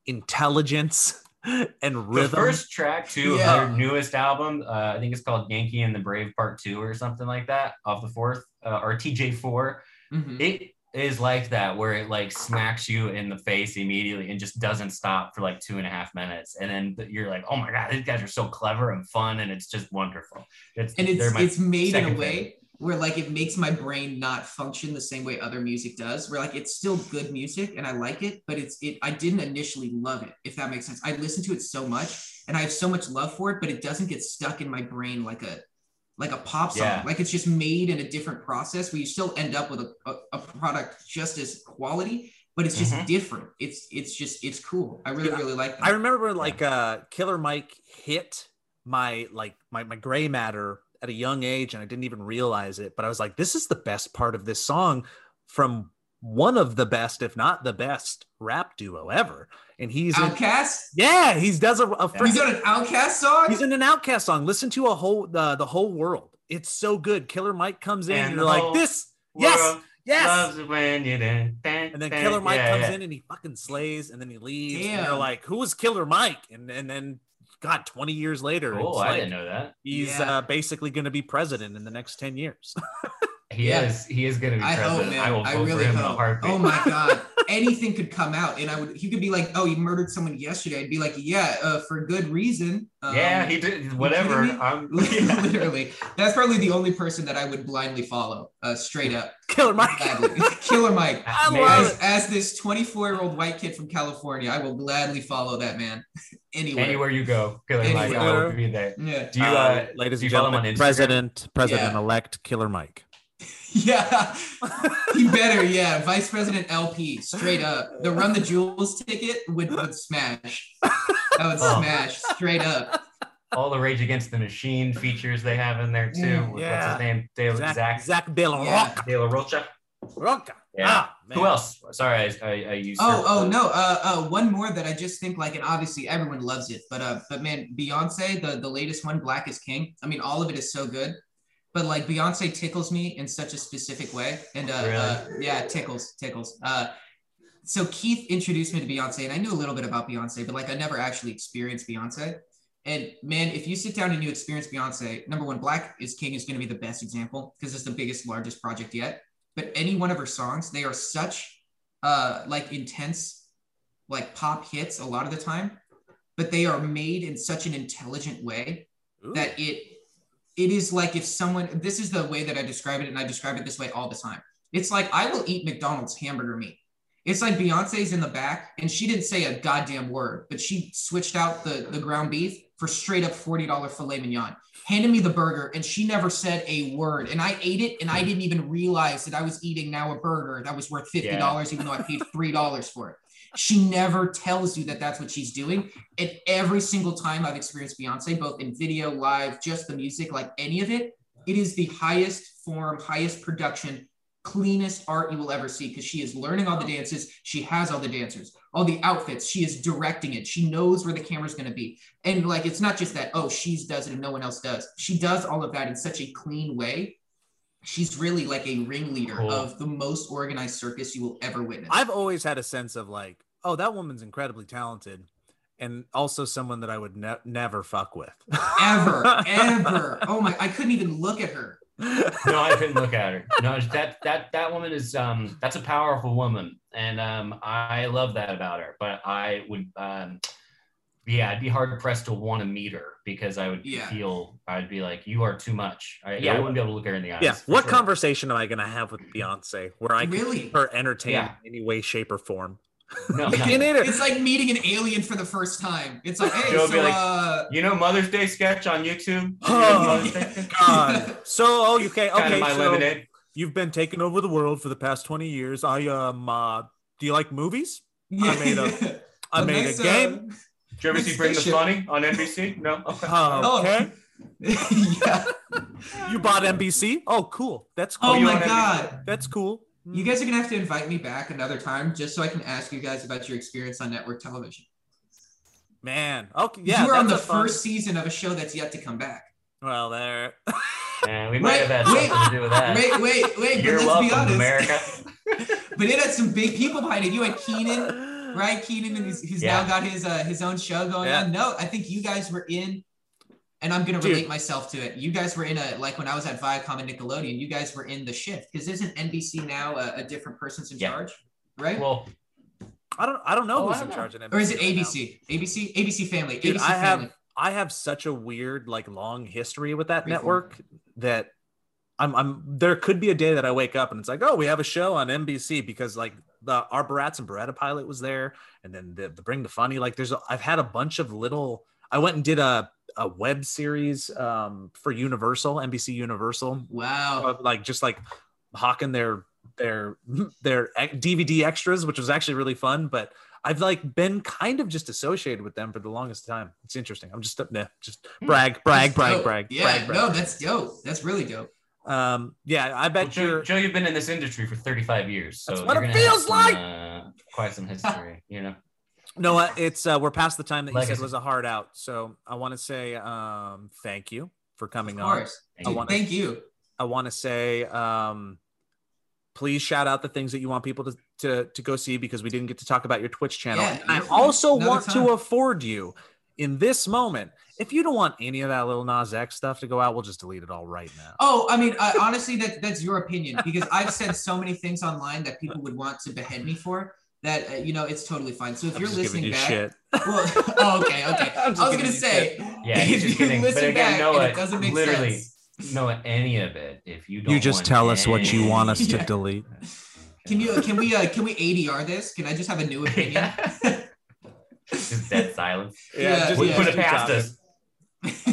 intelligence. And rhythm. The first track too yeah. of their newest album, uh, I think it's called Yankee and the Brave Part Two or something like that, off the fourth uh, or T J four. Mm-hmm. It is like that, where it like smacks you in the face immediately and just doesn't stop for like two and a half minutes, and then you're like, oh my god, these guys are so clever and fun, and it's just wonderful. It's, and it's it's made in a way favorite. where like it makes my brain not function the same way other music does, where like it's still good music and I like it, but it's it I didn't initially love it, if that makes sense. I listened to it so much and I have so much love for it, but it doesn't get stuck in my brain like a like a pop song. Yeah. Like it's just made in a different process where you still end up with a, a, a product just as quality, but it's just mm-hmm. different. It's it's just it's cool. I really, yeah, really like that. I remember like yeah. uh Killer Mike hit my like my my gray matter at a young age, and I didn't even realize it, but I was like, this is the best part of this song from one of the best, if not the best, rap duo ever. And he's Outkast? In, yeah, he's does a, a first, he's on an Outkast song? He's in an Outkast song. Listen to a whole the, the whole world. It's so good. Killer Mike comes in, and, and you're like, this, yes, yes. Loves when you dun, dun, and then Killer Mike yeah, comes yeah. in and he fucking slays, and then he leaves. Damn. And you're like, who was Killer Mike? And and then God, twenty years later. Oh, cool, I like, didn't know that. He's yeah. uh, basically going to be president in the next ten years. he yeah. is. He is going to be I president. Hope, man. I will vote I really for him hope. in a heartbeat. Oh my God, anything could come out, and I would. He could be like, "Oh, you murdered someone yesterday." I'd be like, "Yeah, uh, for good reason." Um, yeah, he did. Whatever. I'm, yeah. Literally, that's probably the only person that I would blindly follow, uh, straight up. Killer Mike. Killer Mike. I love as, it. as this twenty-four-year-old white kid from California, I will gladly follow that man. Anywhere. Anywhere you go, Killer Anywhere. Mike, I will be there. Yeah. Do you, uh, uh, ladies and gentlemen, President, President-elect yeah. Killer Mike. Yeah, he better. Yeah, Vice President L P, straight up. The Run the Jewels ticket would, would smash. That would oh. smash straight up. All the Rage Against the Machine features they have in there too. Mm, yeah. What's his name? De- Zack. Zack, Zack de la Rocha. Yeah. De la Rocha. Rocha. Yeah. Ah, who else? Sorry, I, I, I used. Oh, oh no. Uh, uh, one more that I just think like, and obviously everyone loves it, but uh, but man, Beyonce, the the latest one, Black is King. I mean, all of it is so good, but like Beyonce tickles me in such a specific way, and uh, really? uh yeah, tickles, tickles. Uh, so Keith introduced me to Beyonce, and I knew a little bit about Beyonce, but like I never actually experienced Beyonce. And man, if you sit down and you experience Beyonce, number one, Black is King is going to be the best example because it's the biggest, largest project yet. But any one of her songs, they are such uh, like intense, like pop hits a lot of the time, but they are made in such an intelligent way Ooh. that it it is like if someone, this is the way that I describe it, and I describe it this way all the time. It's like, I will eat McDonald's hamburger meat. It's like Beyonce's in the back and she didn't say a goddamn word, but she switched out the, the ground beef for straight up forty dollar filet mignon, handed me the burger and she never said a word. And I ate it and I didn't even realize that I was eating now a burger that was worth fifty dollars, yeah. even though I paid three dollars for it. She never tells you that that's what she's doing. And every single time I've experienced Beyonce, both in video, live, just the music, like any of it, it is the highest form, highest production, cleanest art you will ever see, because she is learning all the dances. She has all the dancers, all the outfits. She is directing it. She knows where the camera's going to be. And like, it's not just that, oh, she does it and no one else does. She does all of that in such a clean way. She's really like a ringleader cool. of the most organized circus you will ever witness. I've always had a sense of like, oh, that woman's incredibly talented. And also someone that I would ne- never fuck with. Ever, ever. Oh my, I couldn't even look at her. No, I couldn't look at her. No, that that that woman is, um, that's a powerful woman. And um, I love that about her. But I would, um, yeah, I'd be hard pressed to want to meet her, because I would yeah. feel, I'd be like, you are too much. I, yeah, I wouldn't be able to look her in the eyes. Yeah, what sure. conversation am I going to have with Beyonce where I can really? keep her entertained yeah. in any way, shape, or form? No, it's like meeting an alien for the first time. It's like, hey, so, like, uh, you know, Mother's Day sketch on YouTube. Oh, yeah. God. So okay, okay. So you've been taking over the world for the past twenty years. I um, uh, do you like movies? Yeah. I made a, I made nice, a game. Uh, Did you ever see Bring the Funny on N B C? No. Okay. Uh, okay. yeah. You bought N B C? Oh, cool. That's cool. Oh my God. N B C? That's cool. You guys are going to have to invite me back another time just so I can ask you guys about your experience on network television. Man. Okay. Yeah. You were on the first season of a show that's yet to come back. Well, there. Man, we might wait, have had wait, something to do with that. Wait, wait, wait. You're but let's welcome, be honest. America. But it had some big people behind it. You had Kenan, right? Kenan, who's, who's yeah. now got his uh, his own show going yeah. on. No, I think you guys were in. And I'm going to relate Dude. myself to it. You guys were in a, like when I was at Viacom and Nickelodeon, you guys were in The Shift. Because isn't N B C now a, a different person's in yeah. charge, right? Well, I don't I don't know oh, who's don't in know. charge at N B C. Or is it A B C? Right A B C? A B C Family. Dude, A B C I, family. Have, I have such a weird, like long history with that Pretty network cool. that I'm, I'm, there could be a day that I wake up and it's like, oh, we have a show on N B C because like the, our Barats and Bereta pilot was there. And then the, the Bring the Funny, like there's, a, I've had a bunch of little, I went and did a, a web series um for Universal, N B C Universal. Wow. Like just like hawking their their their D V D extras, which was actually really fun, but I've like been kind of just associated with them for the longest time. It's interesting. I'm just up nah, just brag, brag, brag, brag, brag. Yeah, brag, brag. No, that's dope. That's really dope. Um yeah, I bet well, you're Joe, you've been in this industry for thirty-five years. So that's what it feels some, like uh, quite some history, you know. No, it's uh, we're past the time that Legacy. you said was a hard out. So I want to say um, thank you for coming of course. on. Thank I you. Wanna, thank you. I want to say um, please shout out the things that you want people to, to to go see, because we didn't get to talk about your Twitch channel. Yeah, I also want time. to afford you in this moment. If you don't want any of that Lil Nas X stuff to go out, we'll just delete it all right now. Oh, I mean, I, honestly, that that's your opinion, because I've said so many things online that people would want to behead me for. That, uh, you know, it's totally fine. So if I'm you're listening you back, shit. well, oh, okay, okay. I was gonna say, yeah, if you kidding. listen but again, back, Noah, it doesn't make literally, sense. Noah, any of it, if you don't, you just want tell us what you want us yeah. to delete. Can you? Can we? Uh, can we A D R this? Can I just have a new opinion? Yeah. Just dead silence. Yeah, yeah just, we yeah, put it past us.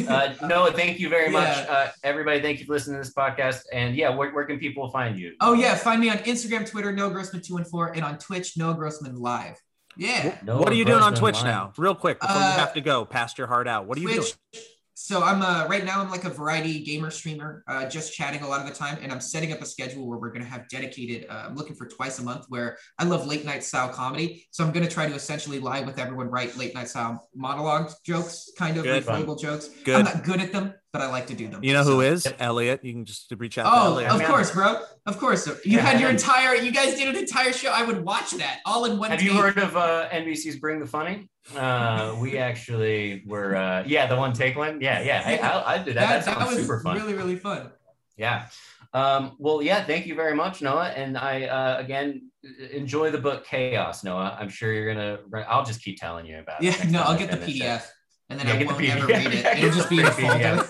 Uh, Noah, thank you very much. Yeah. Uh, everybody, thank you for listening to this podcast. And yeah, where, where can people find you? Oh yeah, find me on Instagram, Twitter, Noah Grossman two one four, and on Twitch, Noah Grossman Live. Yeah. Noah what are you Grossman doing on Twitch Live. now? Real quick, before uh, you have to go past your heart out. What are Twitch, you doing? So I'm uh, right now I'm like a variety gamer streamer, uh, just chatting a lot of the time. And I'm setting up a schedule where we're going to have dedicated, uh, I'm looking for twice a month where I love late night style comedy. So I'm going to try to essentially live with everyone, write late night style monologue jokes, kind of good, like label jokes. Good. I'm not good at them, but I like to do them. You know who is? Yep. Elliot. You can just reach out oh, to Elliot. Oh, of course, bro. Of course. You yeah. had your entire, you guys did an entire show. I would watch that all in one Have take. You heard of uh, N B C's Bring the Funny? Uh, we actually were, uh, yeah, the one take one. Yeah, yeah. I, I, I did that. That, that, that was super fun. Really, really fun. Yeah. Um, well, yeah, thank you very much, Noah. And I, uh, again, enjoy the book Chaos, Noah. I'm sure you're going to, I'll just keep telling you about yeah, it. Yeah, no, I'll get the P D F. It. And then yeah, I won't the ever read it. It'll just be in a folder.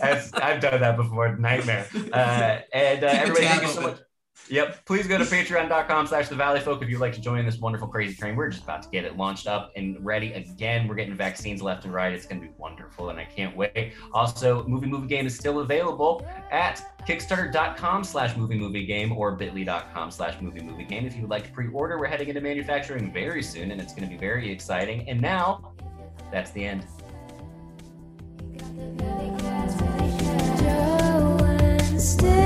I've, I've done that before. Nightmare. Uh, and uh, everybody, thank you so much. Yep. Please go to patreon.com slash the Valleyfolk if you'd like to join this wonderful crazy train. We're just about to get it launched up and ready again. We're getting vaccines left and right. It's going to be wonderful, and I can't wait. Also, Movie Movie Game is still available at kickstarter.com slash movie movie game or bit.ly.com slash movie movie game. If you would like to pre-order, we're heading into manufacturing very soon, and it's going to be very exciting. And now, that's the end. You got the Valleycast, Valleycast. Joe and Steve.